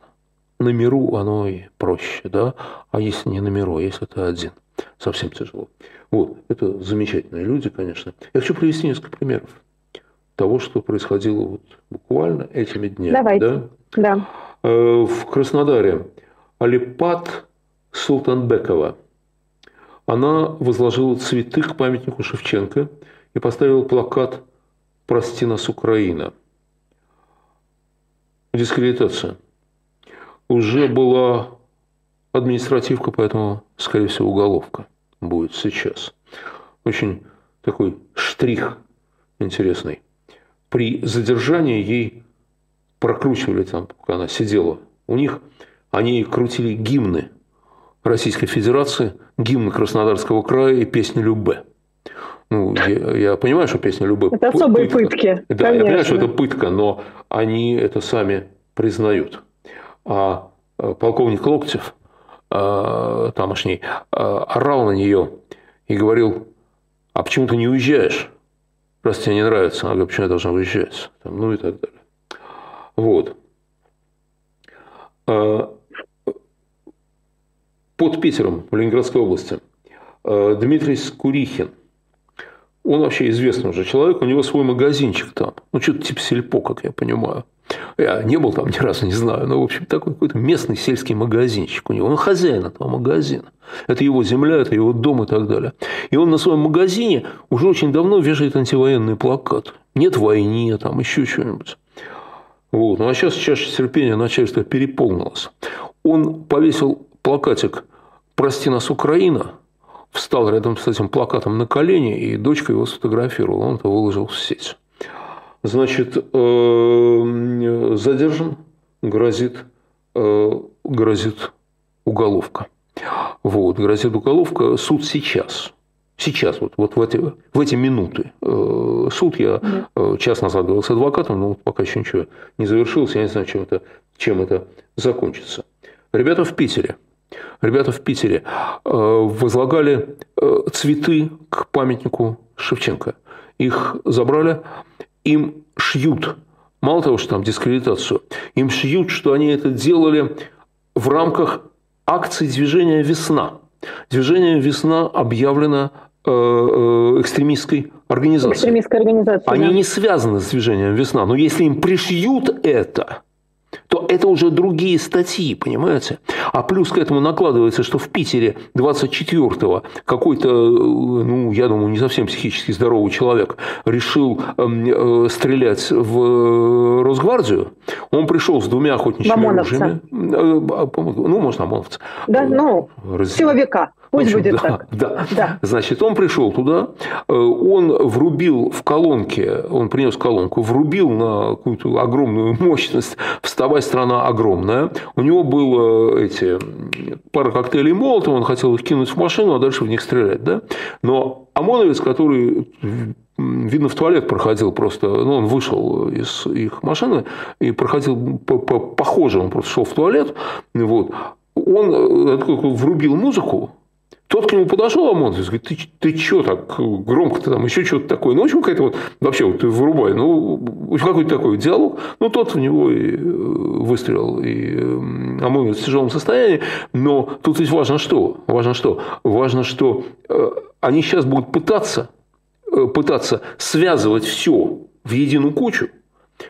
На миру оно и проще, да? А если не на миру, если ты один, совсем тяжело. Вот, это замечательные люди, конечно. Я хочу привести несколько примеров того, что происходило вот буквально этими днями. Давайте. Да? Да. В Краснодаре Алипат Султанбекова. Она возложила цветы к памятнику Шевченко и поставила плакат «Прости нас, Украина». Дискредитация. Уже была административка, поэтому, скорее всего, уголовка будет сейчас. Очень такой штрих интересный. При задержании ей прокручивали там, пока она сидела. У них они крутили гимны Российской Федерации, гимны Краснодарского края и песни Любэ. Ну, я, я понимаю, что песня Любэ... Это пы- особые пытка. пытки. Да, конечно. Я понимаю, что это пытка, но они это сами признают. А полковник Локтев, тамошний, орал на нее и говорил: а почему ты не уезжаешь, раз тебе не нравится? Она говорит: почему я должна уезжать? Там, ну и так далее. Вот. Под Питером, в Ленинградской области, Дмитрий Скурихин. Он вообще известный уже человек, у него свой магазинчик там. Ну, что-то типа сельпо, как я понимаю. Я не был там ни разу, не знаю. Но, в общем, такой какой-то местный сельский магазинчик у него. Он хозяин этого магазина. Это его земля, это его дом и так далее. И он на своем магазине уже очень давно вешает антивоенный плакат. Нет войны, там еще что-нибудь. Вот. Ну, а сейчас чаша терпения начальства переполнилась. Он повесил плакатик «Прости нас, Украина», встал рядом с этим плакатом на колени, и дочка его сфотографировала. Он это выложил в сеть. Значит, задержан, грозит, грозит уголовка. Вот, грозит уголовка. Суд сейчас. Сейчас, вот, вот в, эти, в эти минуты. Суд я да. час назад говорил с адвокатом, но пока еще ничего не завершилось, я не знаю, чем это, чем это закончится. Ребята в Питере. Ребята в Питере возлагали цветы к памятнику Шевченко. Их забрали, им шьют, мало того, что там дискредитацию, им шьют, что они это делали в рамках акции движения «Весна». Движение «Весна» объявлено экстремистской организацией. Экстремистская организация, они да. не связаны с движением «Весна», но если им пришьют это, то это уже другие статьи, понимаете? А плюс к этому накладывается, что в Питере двадцать четвёртого какой-то, ну, я думаю, не совсем психически здоровый человек решил стрелять в Росгвардию. Он пришел с двумя охотничьими оружиями. Ну, можно ОМОНовца. Да, ну, Раз... силовика. Пусть общем, будет да, так. Да. Да. Значит, он пришел туда, он врубил в колонке, он принес колонку, врубил на какую-то огромную мощность, вставай, страна огромная. У него было эти пара коктейлей Молотова, он хотел их кинуть в машину, а дальше в них стрелять. Да? Но ОМОНовец, который, видно, в туалет проходил просто, ну, он вышел из их машины и проходил, похоже, он просто шел в туалет, вот, он врубил музыку. Тот к нему подошел, ОМОНовец, говорит, ты, ты что так громко-то там, еще что-то такое. Ну, в общем, какая-то вот, вообще, вот ты вырубай, ну, какой-то такой диалог. Ну, тот в него и выстрелил, и ОМОНовец в тяжелом состоянии. Но тут ведь важно что? Важно что? Важно, что они сейчас будут пытаться, пытаться связывать все в единую кучу.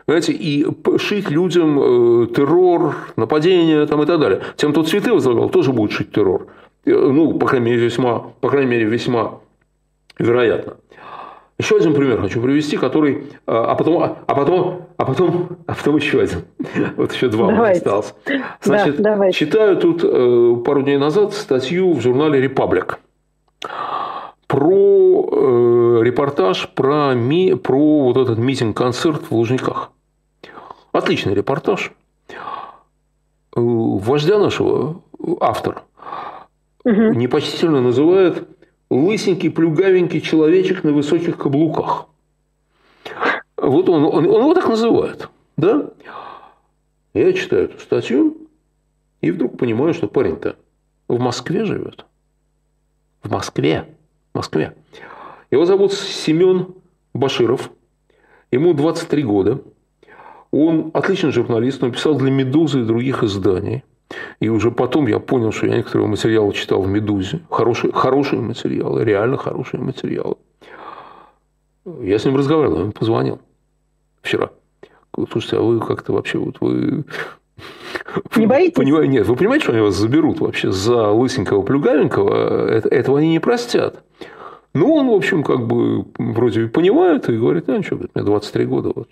Знаете, и шить людям террор, нападения там, и так далее. Тем, кто цветы возлагал, тоже будет шить террор. Ну, по крайней мере, весьма, по крайней мере, весьма вероятно. Еще один пример хочу привести, который. А потом, а потом, а потом, а потом еще один. Вот еще два у нас осталось. Значит, да, читаю тут пару дней назад статью в журнале «Репаблик» про э, репортаж про, ми, про вот этот митинг-концерт в Лужниках. Отличный репортаж. Вождя нашего, автор, угу. непочтительно называют лысенький, плюгавенький человечек на высоких каблуках. Вот он, он, он его так называет. Да? Я читаю эту статью и вдруг понимаю, что парень-то в Москве живет. В Москве. В Москве. Его зовут Семен Баширов. Ему двадцать три года. Он отличный журналист, он писал для «Медузы» и других изданий. И уже потом я понял, что я некоторые материалы читал в «Медузе». Хорошие, хорошие материалы, реально хорошие материалы. Я с ним разговаривал, он мне позвонил вчера. Слушайте, а вы как-то вообще... вот вы не боитесь? Понимаю, нет, вы понимаете, что они вас заберут вообще за лысенького, плюгавенького? Этого они не простят. Ну, он, в общем, как бы вроде понимает и говорит, ну, ничего, мне двадцать три года, вот.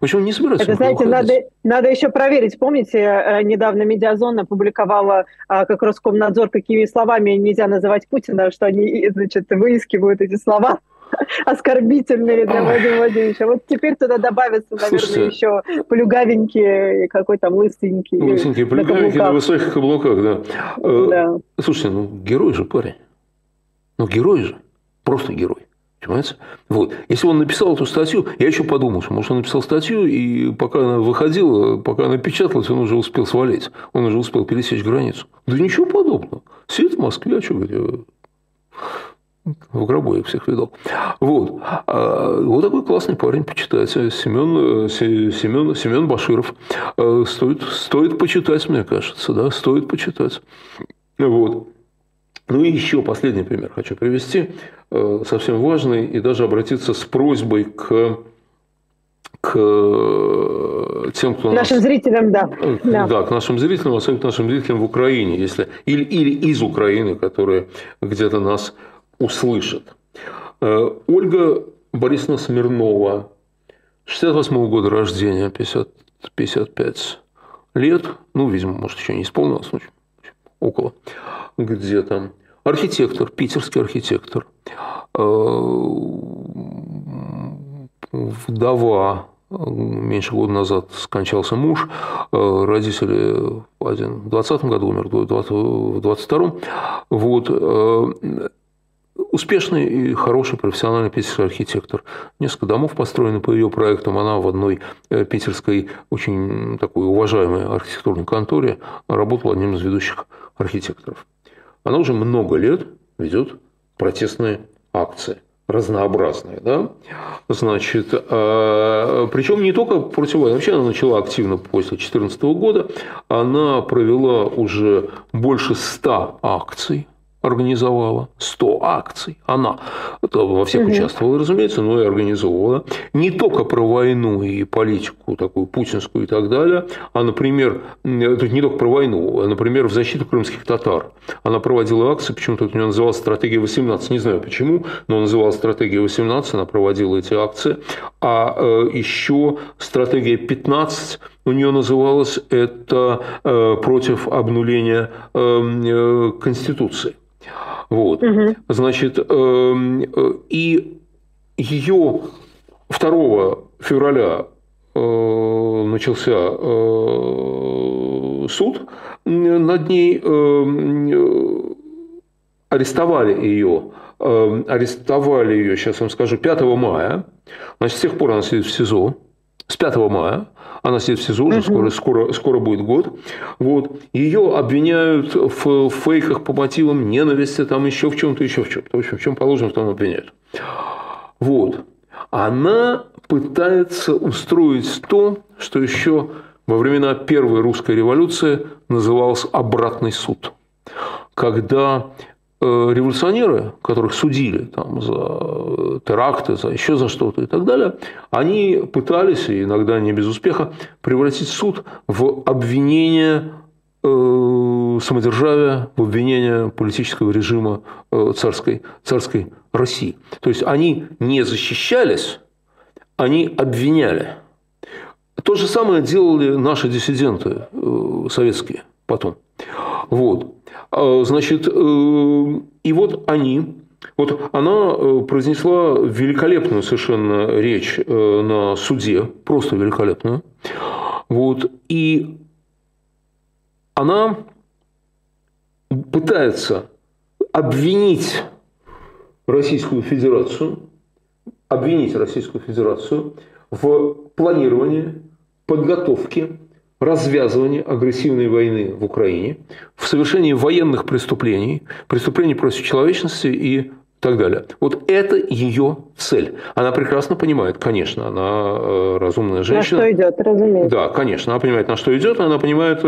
В общем, не собираюсь. Это, знаете, надо, надо еще проверить. Помните, недавно «Медиазона» опубликовала, как Роскомнадзор, какими словами нельзя называть Путина, что они, значит, выискивают эти слова оскорбительные для Владимира Владимировича. Вот теперь туда добавятся, наверное, слушайте, еще плюгавенькие, какой там лысенький. Лысенькие, плюгавенькие на высоких каблуках, да. да. Слушайте, ну герой же парень. Ну герой же. Просто герой. Понимаете? Вот. Если он написал эту статью, я еще подумал, что, может, он написал статью, и пока она выходила, пока она печаталась, он уже успел свалить, он уже успел пересечь границу. Да ничего подобного. Сидит в Москве, а что говорить? В гробу я всех видал. Вот. Вот такой классный парень, почитайте. Семен, Семен, Семен Баширов. Стоит, стоит почитать, мне кажется. Да? Стоит почитать. Вот. Ну и еще последний пример хочу привести, совсем важный, и даже обратиться с просьбой к, к тем, кто нашим нас... зрителям, да. Да. да, к нашим зрителям, особенно к нашим зрителям в Украине, если или, или из Украины, которые где-то нас услышат. Ольга Борисовна Смирнова, шестьдесят восьмого года рождения, пятьдесят, пятьдесят пять лет, ну, видимо, может, еще не исполнилось, около где-то. Архитектор, питерский архитектор, вдова, меньше года назад скончался муж, родители один в двадцатом году умер, в двадцать втором. Вот. успешный и хороший профессиональный питерский архитектор. Несколько домов построено по ее проектам. Она в одной питерской очень такой уважаемой архитектурной конторе работала одним из ведущих архитекторов. Она уже много лет ведет протестные акции. Разнообразные, да? Значит, причем не только против войны. Вообще она начала активно после две тысячи четырнадцатого года. Она провела уже больше ста акций, организовала сто акций. Она во всех угу. участвовала, разумеется, но и организовывала. Не только про войну и политику такую путинскую и так далее, а, например, тут не только про войну, а, например, в защиту крымских татар. Она проводила акции, почему-то у нее называлась «Стратегия восемнадцать». Не знаю почему, но называлась «Стратегия восемнадцать», она проводила эти акции. А еще «Стратегия пятнадцать» у нее называлась «Это против обнуления Конституции». Вот. Угу. Значит, и ее второго февраля начался суд над ней, арестовали ее, арестовали ее, сейчас вам скажу, пятого мая, значит, с тех пор она сидит в СИЗО. С пятого мая она сидит в СИЗО, уже скоро, скоро, скоро будет год. Вот. Ее обвиняют в фейках по мотивам ненависти, там еще в чем-то, еще в чем-то. В общем, в чем положено, в том обвиняют. Вот. Она пытается устроить то, что еще во времена Первой русской революции называлось «обратный суд». Когда революционеры, которых судили там, за теракты, за еще за что-то и так далее, они пытались, и иногда не без успеха, превратить суд в обвинение самодержавия, в обвинение политического режима царской, царской России. То есть они не защищались, они обвиняли. То же самое делали наши диссиденты советские потом. Вот. Значит, и вот они, вот она произнесла великолепную совершенно речь на суде, просто великолепную, вот, и она пытается обвинить Российскую Федерацию, обвинить Российскую Федерацию в планировании, подготовке, развязывание агрессивной войны в Украине, в совершении военных преступлений, преступлений против человечности и так далее. Вот это ее цель. Она прекрасно понимает, конечно, она разумная женщина. На что идет, разумеется. Да, конечно, она понимает, на что идет, она понимает,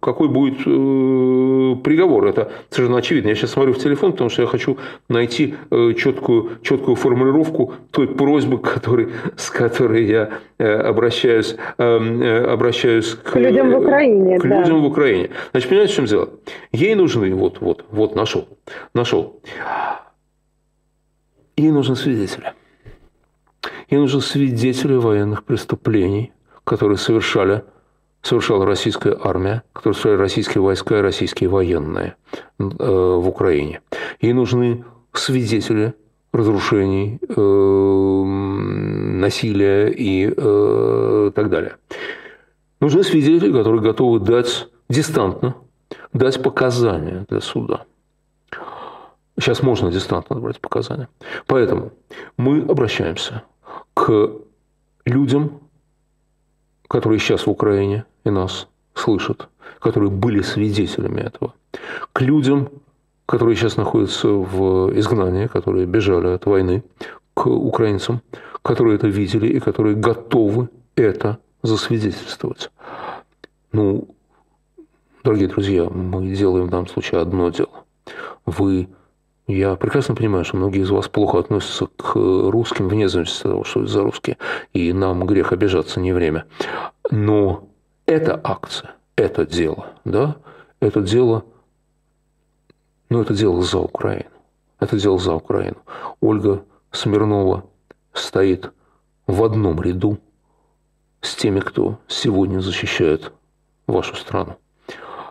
какой будет приговор. Это совершенно очевидно. Я сейчас смотрю в телефон, потому что я хочу найти четкую, четкую формулировку той просьбы, который, с которой я обращаюсь, обращаюсь к, к людям в Украине. К да. людям в Украине. Значит, понимаете, в чем дело? Ей нужны, вот, вот, вот, нашел, нашел. Ей нужен свидетель. Ей нужен свидетель военных преступлений, которые совершали, совершала российская армия, которые совершали российские войска и российские военные в Украине. Ей нужны свидетели разрушений, насилия и так далее. Нужны свидетели, которые готовы дать дистантно, дать показания для суда. Сейчас можно дистантно брать показания. Поэтому мы обращаемся к людям, которые сейчас в Украине и нас слышат, которые были свидетелями этого, к людям, которые сейчас находятся в изгнании, которые бежали от войны, к украинцам, которые это видели и которые готовы это засвидетельствовать. Ну, дорогие друзья, мы делаем в данном случае одно дело. Вы... Я прекрасно понимаю, что многие из вас плохо относятся к русским, вне зависимости от того, что это за русские, и нам грех обижаться, не время. Но эта акция, это дело, да, это дело, ну, это дело за Украину. Это дело за Украину. Ольга Смирнова стоит в одном ряду с теми, кто сегодня защищает вашу страну,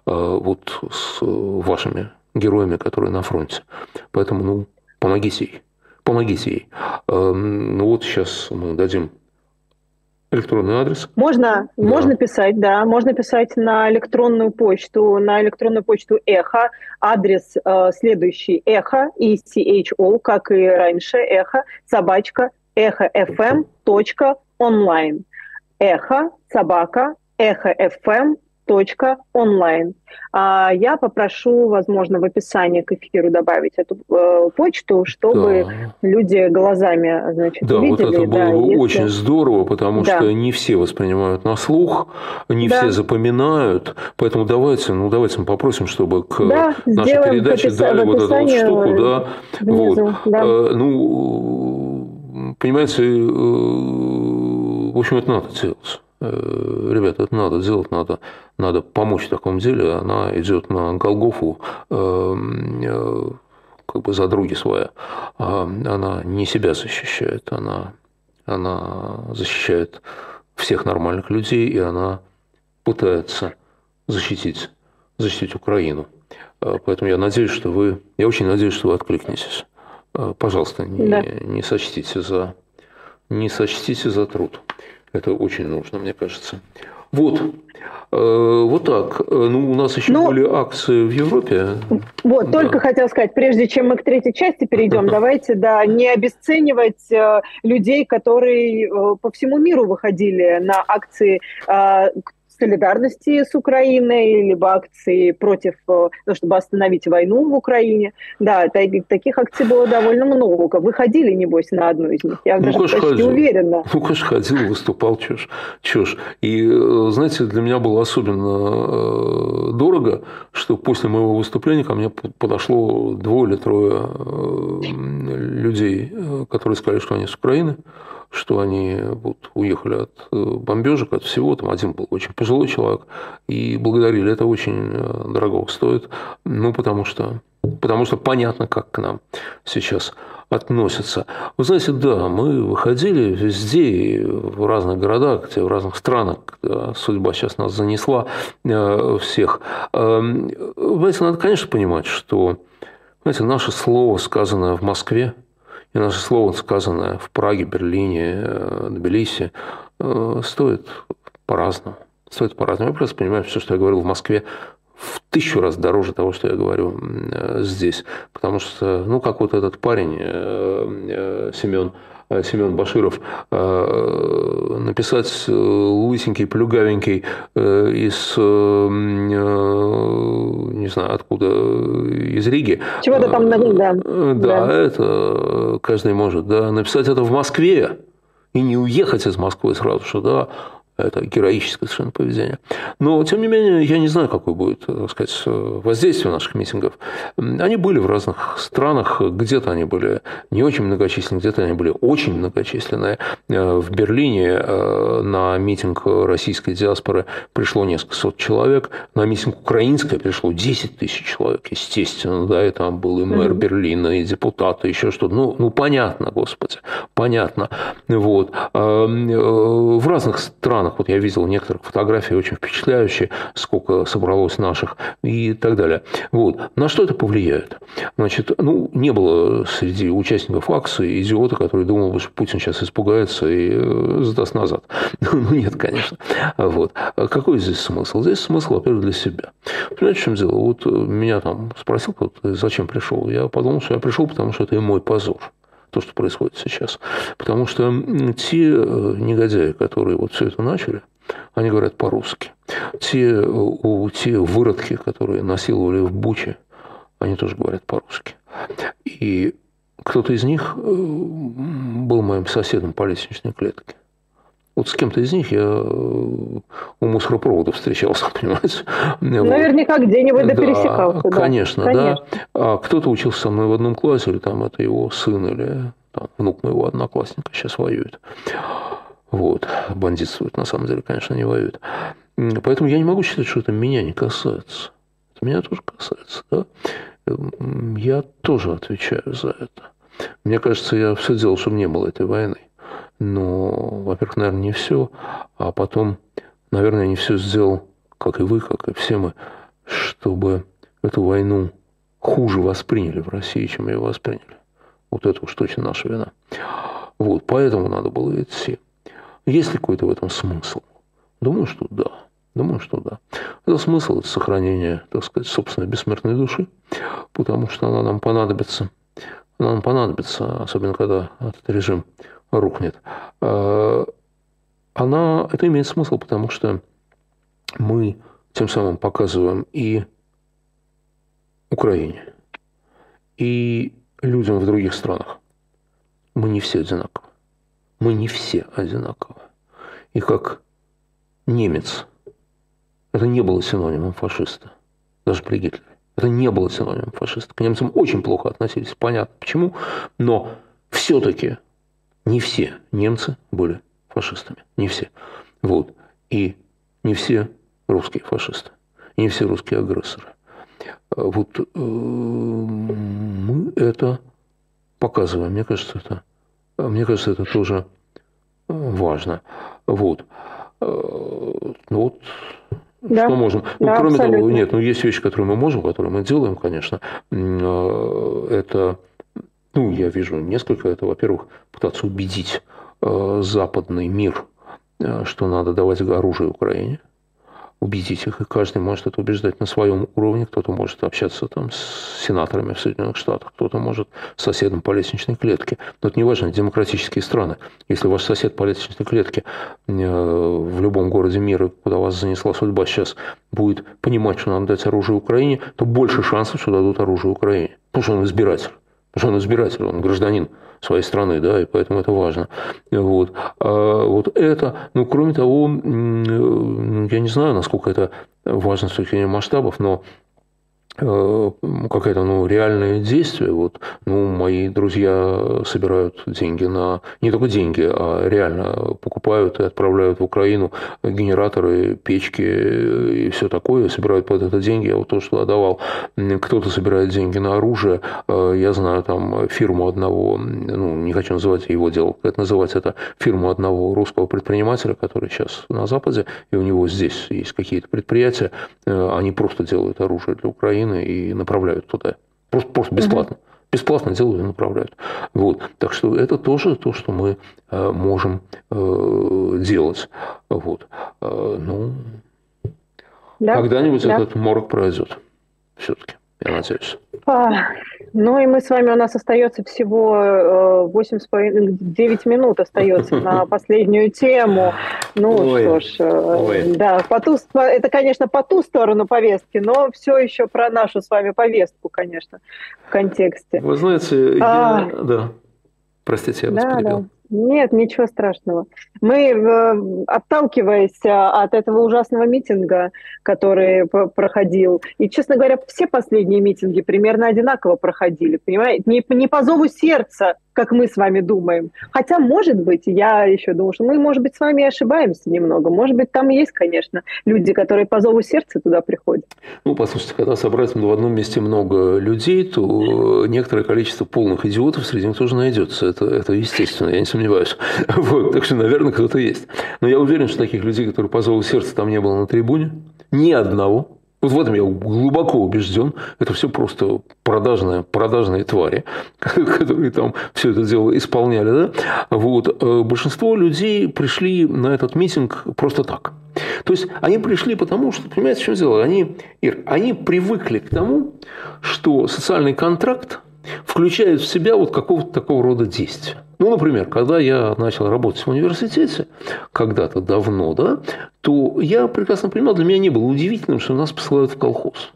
вот с вашими героями, которые на фронте. Поэтому, ну, помогите ей. Помогите ей. Ну, вот сейчас мы дадим Электронный адрес? Можно, да. можно писать, да, можно писать на электронную почту, на электронную почту эхо, адрес э, следующий, эхо, и-си-эйч-о, как и раньше, эхо, собачка, эхо эф эм точка онлайн, эхо, собака, эхо эф эм точка онлайн. А я попрошу, возможно, в описании к эфиру добавить эту э, почту, чтобы да. люди глазами, значит, да, видели. Да, вот это да, было бы если... очень здорово, потому да. что не все воспринимают на слух, не да. все запоминают, поэтому давайте, ну давайте мы попросим, чтобы к да, нашей передаче опис... дали вот эту вот штуку, да. Внизу, вот. Да. А, ну, понимаете, в общем, это надо делать. Ребята, это надо делать, надо, надо помочь в таком деле. Она идет на Голгофу, как бы задруги своя. Она не себя защищает, она, она защищает всех нормальных людей, и она пытается защитить, защитить Украину. Поэтому я надеюсь, что вы, я очень надеюсь, что вы откликнетесь. Пожалуйста, не, да. не сочтите за, не сочтите за труд. Это очень нужно, мне кажется. Вот, вот так. Ну, у нас еще ну, были акции в Европе. Вот, да. только хотел сказать, прежде чем мы к третьей части перейдем, давайте, да, не обесценивать людей, которые по всему миру выходили на акции солидарности с Украиной, либо акции против, ну, чтобы остановить войну в Украине. Да, таких акций было довольно много. Вы ходили, небось, на одну из них? Я ну, даже почти ходил. Уверена. Ну, конечно, ходил, выступал, чушь. чушь. И, знаете, для меня было особенно дорого, что после моего выступления ко мне подошло двое или трое людей, которые сказали, что они с Украины, что они вот уехали от бомбежек, от всего. Там один был очень пожилой человек, и благодарили. Это очень дорого стоит, ну, потому что, потому что понятно, как к нам сейчас относятся. Вы знаете, да, мы выходили везде, в разных городах, в разных странах, судьба сейчас нас занесла всех. Вы знаете, надо, конечно, понимать, что, знаете, наше слово, сказанное в Москве, и наше слово, сказанное в Праге, Берлине, Тбилиси, стоит по-разному. Стоит по-разному. Я просто понимаю, все, что я говорил в Москве, в тысячу раз дороже того, что я говорю здесь. Потому что, ну, как вот этот парень, Семен, Семен Баширов, написать лысенький, плюгавенький из, не знаю, откуда, из Риги. Чего-то там на Риге, да. Да, это каждый может. Да, написать это в Москве и не уехать из Москвы сразу же, да. Это героическое совершенно поведение. Но, тем не менее, я не знаю, какое будет, так сказать, воздействие наших митингов. Они были в разных странах. Где-то они были не очень многочисленные, где-то они были очень многочисленные. В Берлине на митинг российской диаспоры пришло несколько сот человек. На митинг украинской пришло десять тысяч человек, естественно. Да, и там был и мэр Берлина, и депутаты, еще что-то. Ну, ну понятно, господи, понятно. Вот. В разных странах. Вот я видел некоторых фотографий, очень впечатляющие, сколько собралось наших и так далее. Вот. На что это повлияет? Значит, ну, не было среди участников акции идиота, который думал, что Путин сейчас испугается и сдаст назад. Ну, нет, конечно. Вот. Какой здесь смысл? Здесь смысл, во-первых, для себя. Понимаете, в чем дело? Вот меня там спросил кто-то, зачем пришел. Я подумал, что я пришел, потому что это и мой позор. То, что происходит сейчас. Потому что те негодяи, которые вот все это начали, они говорят по-русски. Те, у, те выродки, которые насиловали в Буче, они тоже говорят по-русски. И кто-то из них был моим соседом по лестничной клетке. Вот с кем-то из них я у мусоропровода встречался, понимаете? Наверняка где-нибудь да, да пересекался. Конечно, да. Конечно. А кто-то учился со мной в одном классе, или там это его сын, или там, внук моего одноклассника сейчас воюет. Вот. Бандитствует, на самом деле, конечно, не воюет. Поэтому я не могу считать, что это меня не касается. Это меня тоже касается, да? Я тоже отвечаю за это. Мне кажется, я все делал, чтобы не было этой войны. Но, во-первых, наверное, не все, а потом, наверное, не все сделал, как и вы, как и все мы, чтобы эту войну хуже восприняли в России, чем ее восприняли. Вот это уж точно наша вина. Вот, поэтому надо было идти. Есть ли какой-то в этом смысл? Думаю, что да. Думаю, что да. Это смысл, это сохранение, так сказать, собственной бессмертной души, потому что она нам понадобится. Она нам понадобится, особенно когда этот режим рухнет. Она, это имеет смысл, потому что мы тем самым показываем и Украине, и людям в других странах. Мы не все одинаковы. Мы не все одинаковы. И как немец, это не было синонимом фашиста, даже при Гитлере. Это не было синонимом фашиста. К немцам очень плохо относились, понятно почему, но все-таки не все немцы были фашистами. Не все. Вот. И не все русские фашисты, и не все русские агрессоры. Вот э, мы это показываем. Мне кажется, это, мне кажется, это тоже важно. Вот. Э, вот. Да, что можем? Да, ну, кроме абсолютно. Того, нет, ну, есть вещи, которые мы можем, которые мы делаем, конечно. Это, ну, я вижу несколько. Это, во-первых, пытаться убедить э, западный мир, э, что надо давать оружие Украине. Убедить их, и каждый может это убеждать на своем уровне. Кто-то может общаться там с сенаторами в Соединенных Штатах, кто-то может с соседом по лестничной клетке. Но это не важно, демократические страны. Если ваш сосед по лестничной клетке в любом городе мира, куда вас занесла судьба сейчас, будет понимать, что надо дать оружие Украине, то больше шансов, что дадут оружие Украине. Потому что он избиратель. Потому что он избиратель, он гражданин своей страны, да, и поэтому это важно. Вот, а вот это, ну, кроме того, я не знаю, насколько это важно с точки зрения масштабов, но какое-то, ну, реальное действие. Вот, ну, мои друзья собирают деньги на... Не только деньги, а реально покупают и отправляют в Украину генераторы, печки и все такое. Собирают под это деньги. Я вот то, что отдавал. Кто-то собирает деньги на оружие. Я знаю там фирму одного... Ну, не хочу называть его дело. Это называть это фирму одного русского предпринимателя, который сейчас на Западе. И у него здесь есть какие-то предприятия. Они просто делают оружие для Украины и направляют туда. Просто, просто бесплатно. Mm-hmm. Бесплатно делают и направляют. Вот. Так что это тоже то, что мы э, можем э, делать. Вот. Э, ну, да. Когда-нибудь да. этот морок пройдет. Все-таки, я надеюсь. А, ну и мы с вами, у нас остается всего восемь с половиной девять минут остается на последнюю тему. Ну ой, что ж, ой. Да, по ту, это, конечно, по ту сторону повестки, но все еще про нашу с вами повестку, конечно, в контексте. Вы знаете, а... я... да, простите, я вас да, перебил. Да. Нет, ничего страшного. Мы, отталкиваясь от этого ужасного митинга, который проходил, и, честно говоря, все последние митинги примерно одинаково проходили, понимаете? Не, не по зову сердца, как мы с вами думаем. Хотя, может быть, я еще думаю, что мы, может быть, с вами ошибаемся немного. Может быть, там есть, конечно, люди, которые по зову сердца туда приходят. Ну, послушайте, когда собрать в одном месте много людей, то некоторое количество полных идиотов среди них тоже найдется. Это, это естественно, я не сомневаюсь. Вот, так что, наверное, кто-то есть. Но я уверен, что таких людей, которые по зову сердца там не было на трибуне, ни одного. Вот в этом я глубоко убежден. Это все просто продажные, продажные твари, которые там все это дело исполняли. Да? Вот. Большинство людей пришли на этот митинг просто так. То есть, они пришли потому, что, понимаете, в чем дело? Они, Ир, они привыкли к тому, что социальный контракт включает в себя вот какого-то такого рода действия. Ну, например, когда я начал работать в университете, когда-то давно, да, то я прекрасно понимал, для меня не было удивительным, что нас посылают в колхоз.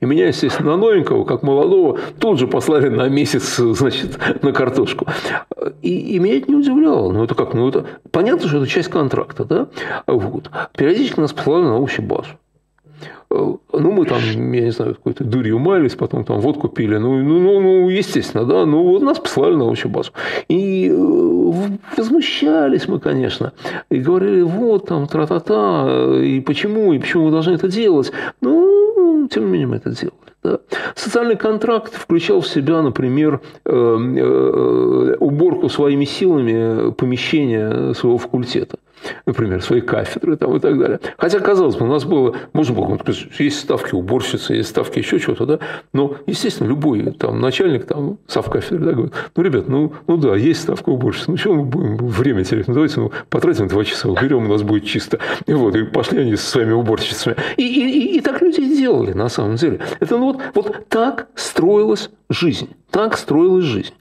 И меня, естественно, новенького, как молодого, тут же послали на месяц, значит, на картошку. И, и меня это не удивляло. Ну, это как? Ну, это... Понятно, что это часть контракта, да? Вот. Периодически нас посылали на общую базу. Ну, мы там, я не знаю, какой-то дурью маялись, потом там водку пили. Ну, ну, ну естественно, да. Ну, вот нас послали на общую базу. И возмущались мы, конечно. И говорили, вот там, тра-та-та, и почему, и почему мы должны это делать. Ну, тем не менее, мы это делали. Да. Социальный контракт включал в себя, например, уборку своими силами помещения своего факультета. например, свои кафедры там, и так далее. Хотя, казалось бы, у нас было, можно было сказать, есть ставки уборщицы, есть ставки еще чего-то, да, но, естественно, любой там начальник там, совкафедры, да, говорит, ну, ребят, ну, ну да, есть ставка уборщицы, ну, чего мы будем время терять, ну, давайте ну, потратим два часа, уберем, у нас будет чисто, и вот, и пошли они со своими уборщицами. И, и, и так люди и делали, на самом деле. Это ну, вот, вот так строилась жизнь, так строилась жизнь.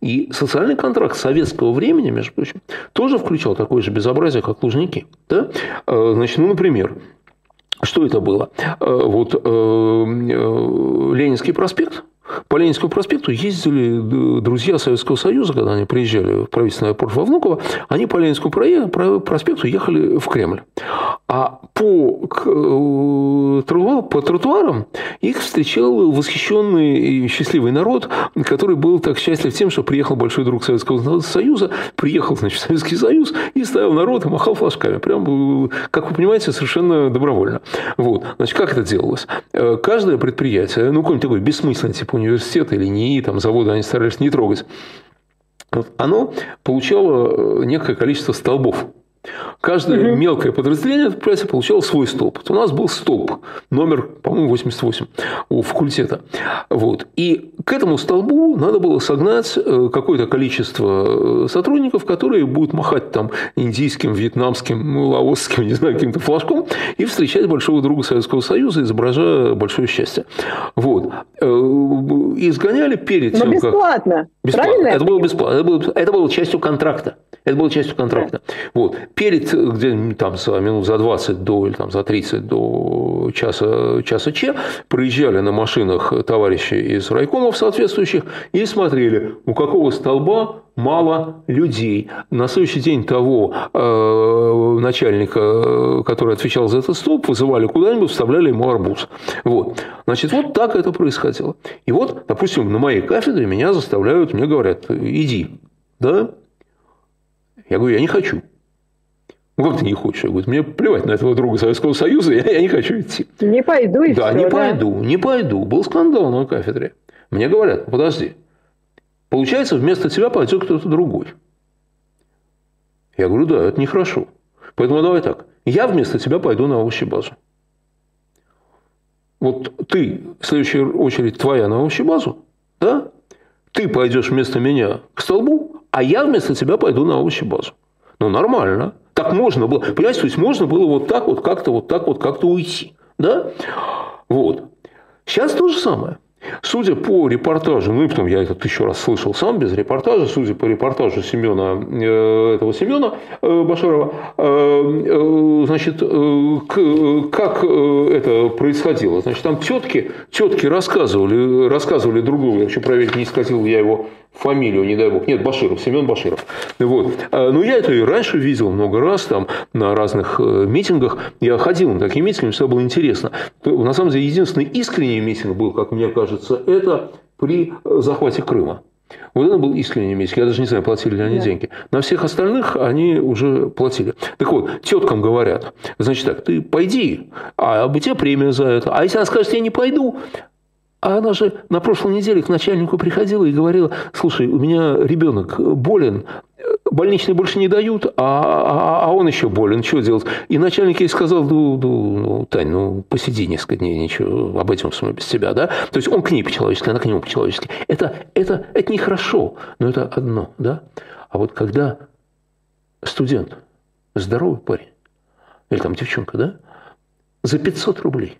И социальный контракт советского времени, между прочим, тоже включал такое же безобразие, как Лужники. Да? Значит, ну, например, что это было? Вот Ленинский проспект. По Ленинскому проспекту ездили друзья Советского Союза, когда они приезжали в правительственный аэропорт во Внуково, они по Ленинскому проспекту ехали в Кремль. А по, по тротуарам их встречал восхищенный и счастливый народ, который был так счастлив тем, что приехал большой друг Советского Союза, приехал, значит, в Советский Союз и стоял народ и махал флажками. Прям, как вы понимаете, совершенно добровольно. Вот. Значит, как это делалось? Каждое предприятие, ну, какой-нибудь такой бессмысленный, типа университета или НИИ, там, заводы они старались не трогать, вот оно получало некое количество столбов. Каждое угу. мелкое подразделение предприятия получало свой столб. Вот у нас был столб номер, по-моему, восемьдесят восемь у факультета. Вот. И к этому столбу надо было согнать какое-то количество сотрудников, которые будут махать там индийским, вьетнамским, лаосским, не знаю, каким-то флажком и встречать большого друга Советского Союза, изображая большое счастье. Вот. И изгоняли перед Но тем, бесплатно. Как... Бесплатно. Правильно? Это было бесплатно. Это было, это было частью контракта. Это было частью контракта. Вот. Перед, где, там, за минут за двадцать до, или там, за тридцать до часа, часа Ч проезжали на машинах товарищи из райкомов соответствующих и смотрели, у какого столба мало людей. На следующий день того э, начальника, который отвечал за этот столб, вызывали куда-нибудь, вставляли ему арбуз. Вот. Значит, вот так это происходило. И вот, допустим, на моей кафедре меня заставляют, мне говорят, иди. Да? Я говорю, я не хочу. Ну, как ты не хочешь? Я говорю, мне плевать на этого друга Советского Союза, я, я не хочу идти. Не пойду и да, все. Не да, не пойду, не пойду. Был скандал на кафедре. Мне говорят, подожди, получается, вместо тебя пойдет кто-то другой. Я говорю, да, это нехорошо. Поэтому давай так, я вместо тебя пойду на овощебазу. Вот ты, в следующую очередь, твоя на овощебазу, да? Ты пойдешь вместо меня к столбу, а я вместо тебя пойду на овощебазу. Ну, нормально. Так можно было. Понимаете, то есть можно было вот так вот, как-то вот так вот, как-то уйти. Да? Вот. Сейчас то же самое. Судя по репортажу, ну и потом я это тысячу раз слышал сам без репортажа, судя по репортажу Семена, этого Семена Баширова, значит, как это происходило? Значит, там тетки, тетки рассказывали, рассказывали друг другу, я вообще проверить не исказил я его фамилию, не дай бог. Нет, Баширов, Семен Баширов. Вот. Но я это и раньше видел много раз там, на разных митингах. Я ходил на такие митинги, мне всегда было интересно. На самом деле, единственный искренний митинг был, как мне кажется, это при захвате Крыма. Вот это был искренний митинг. Я даже не знаю, платили ли они да. деньги. На всех остальных они уже платили. Так вот, теткам говорят, значит так, ты пойди, а у тебя премия за это. А если она скажет, я не пойду... А она же на прошлой неделе к начальнику приходила и говорила, слушай, у меня ребенок болен, больничный больше не дают, а, а, а он еще болен, что делать? И начальник ей сказал, ну, ну, Тань, ну, посиди несколько дней, ничего, обойдемся мы без тебя, да? То есть, он к ней по-человечески, она к нему по-человечески. Это, это, это нехорошо, но это одно, да? А вот когда студент, здоровый парень, или там девчонка, да, за пятьсот рублей,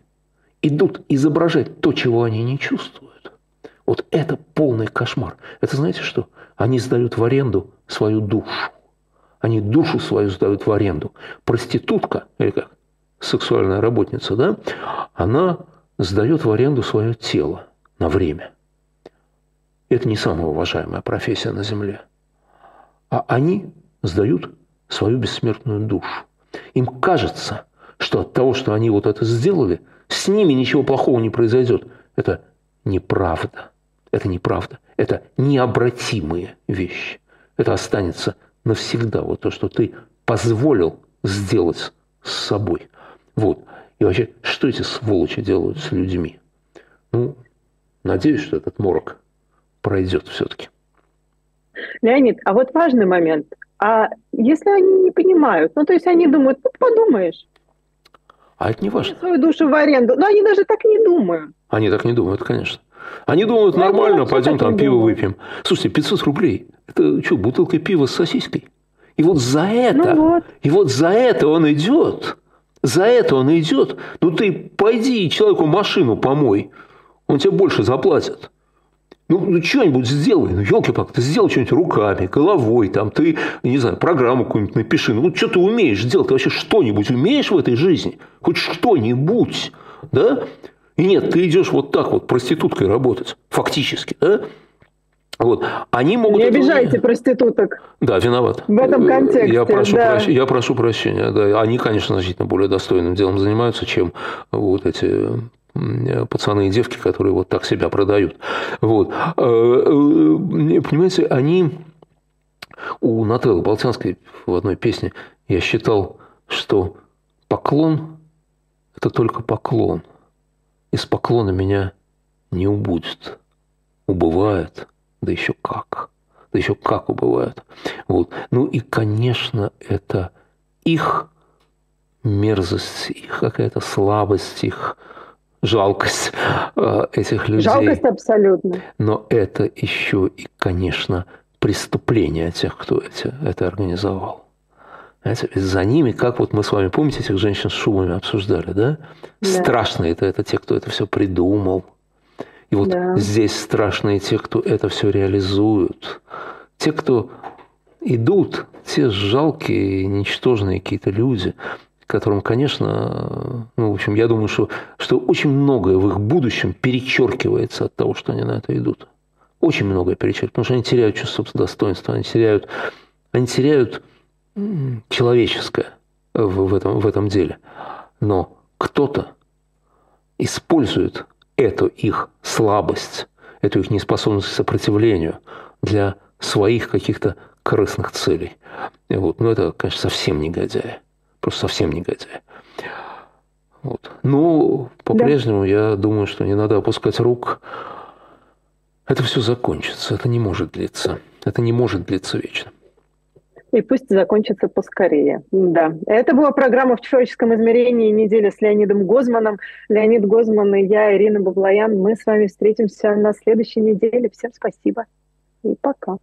идут изображать то, чего они не чувствуют. Вот это полный кошмар. Это знаете что? Они сдают в аренду свою душу. Они душу свою сдают в аренду. Проститутка, или как, сексуальная работница, да, она сдает в аренду свое тело на время. Это не самая уважаемая профессия на земле. А они сдают свою бессмертную душу. Им кажется, что от того, что они вот это сделали, с ними ничего плохого не произойдет. Это неправда. Это неправда. Это необратимые вещи. Это останется навсегда. Вот то, что ты позволил сделать с собой. Вот. И вообще, что эти сволочи делают с людьми? Ну, надеюсь, что этот морок пройдет все-таки. Леонид, а вот важный момент. А если они не понимают, ну то есть они думают, ну подумаешь. А это не важно. Свою душу в аренду. Но они даже так не думают. Они так не думают, конечно. Они думают, ну, нормально, они пойдем там пиво думают. Выпьем. Слушайте, пятьсот рублей. Это что, бутылка пива с сосиской? И вот за это, ну, вот. и вот за это он идет. За это он идет. Ну ты пойди человеку машину помой. Он тебе больше заплатит. Ну, ну что-нибудь сделай. Ну, елки-палки, ты сделай что-нибудь руками, головой, там, ты, не знаю, программу какую-нибудь напиши. Ну, вот что ты умеешь делать? Ты вообще что-нибудь умеешь в этой жизни? Хоть что-нибудь, да? И нет, ты идешь вот так вот проституткой работать, фактически, да? Вот. Они могут... Не обижайте проституток. Да, виноват. В этом контексте. Я прошу, да. прощ... Я прошу прощения. Да. Они, конечно, значительно более достойным делом занимаются, чем вот эти... пацаны и девки, которые вот так себя продают. Вот. Понимаете, они... У Нателлы Балтянской в одной песне я считал, что поклон – это только поклон. Из поклона меня не убудет. Убывает. Да еще как. Да еще как убывает. Вот. Ну и, конечно, это их мерзость, их какая-то слабость, их... жалкость этих людей. Жалкость абсолютно. Но это еще и, конечно, преступление тех, кто эти, это организовал. Знаете, за ними, как вот мы с вами, помните, этих женщин с шубами обсуждали, да? Да. Страшные это, это те, кто это все придумал. И вот да. здесь страшные те, кто это все реализуют. Те, кто идут, те жалкие, ничтожные какие-то люди, которым, конечно, ну, в общем, я думаю, что, что очень многое в их будущем перечеркивается от того, что они на это идут. Очень многое перечеркивается, потому что они теряют чувство достоинства, они теряют, они теряют человеческое в, в, этом, в этом деле. Но кто-то использует эту их слабость, эту их неспособность к сопротивлению для своих каких-то корыстных целей. Вот. Но это, конечно, совсем негодяи. Просто совсем негодяи. Вот. Но по-прежнему да. я думаю, что не надо опускать рук. Это все закончится. Это не может длиться. Это не может длиться вечно. И пусть закончится поскорее. Да. Это была программа «В человеческом измерении. Неделя» с Леонидом Гозманом. Леонид Гозман и я, Ирина Баблоян. Мы с вами встретимся на следующей неделе. Всем спасибо. И пока.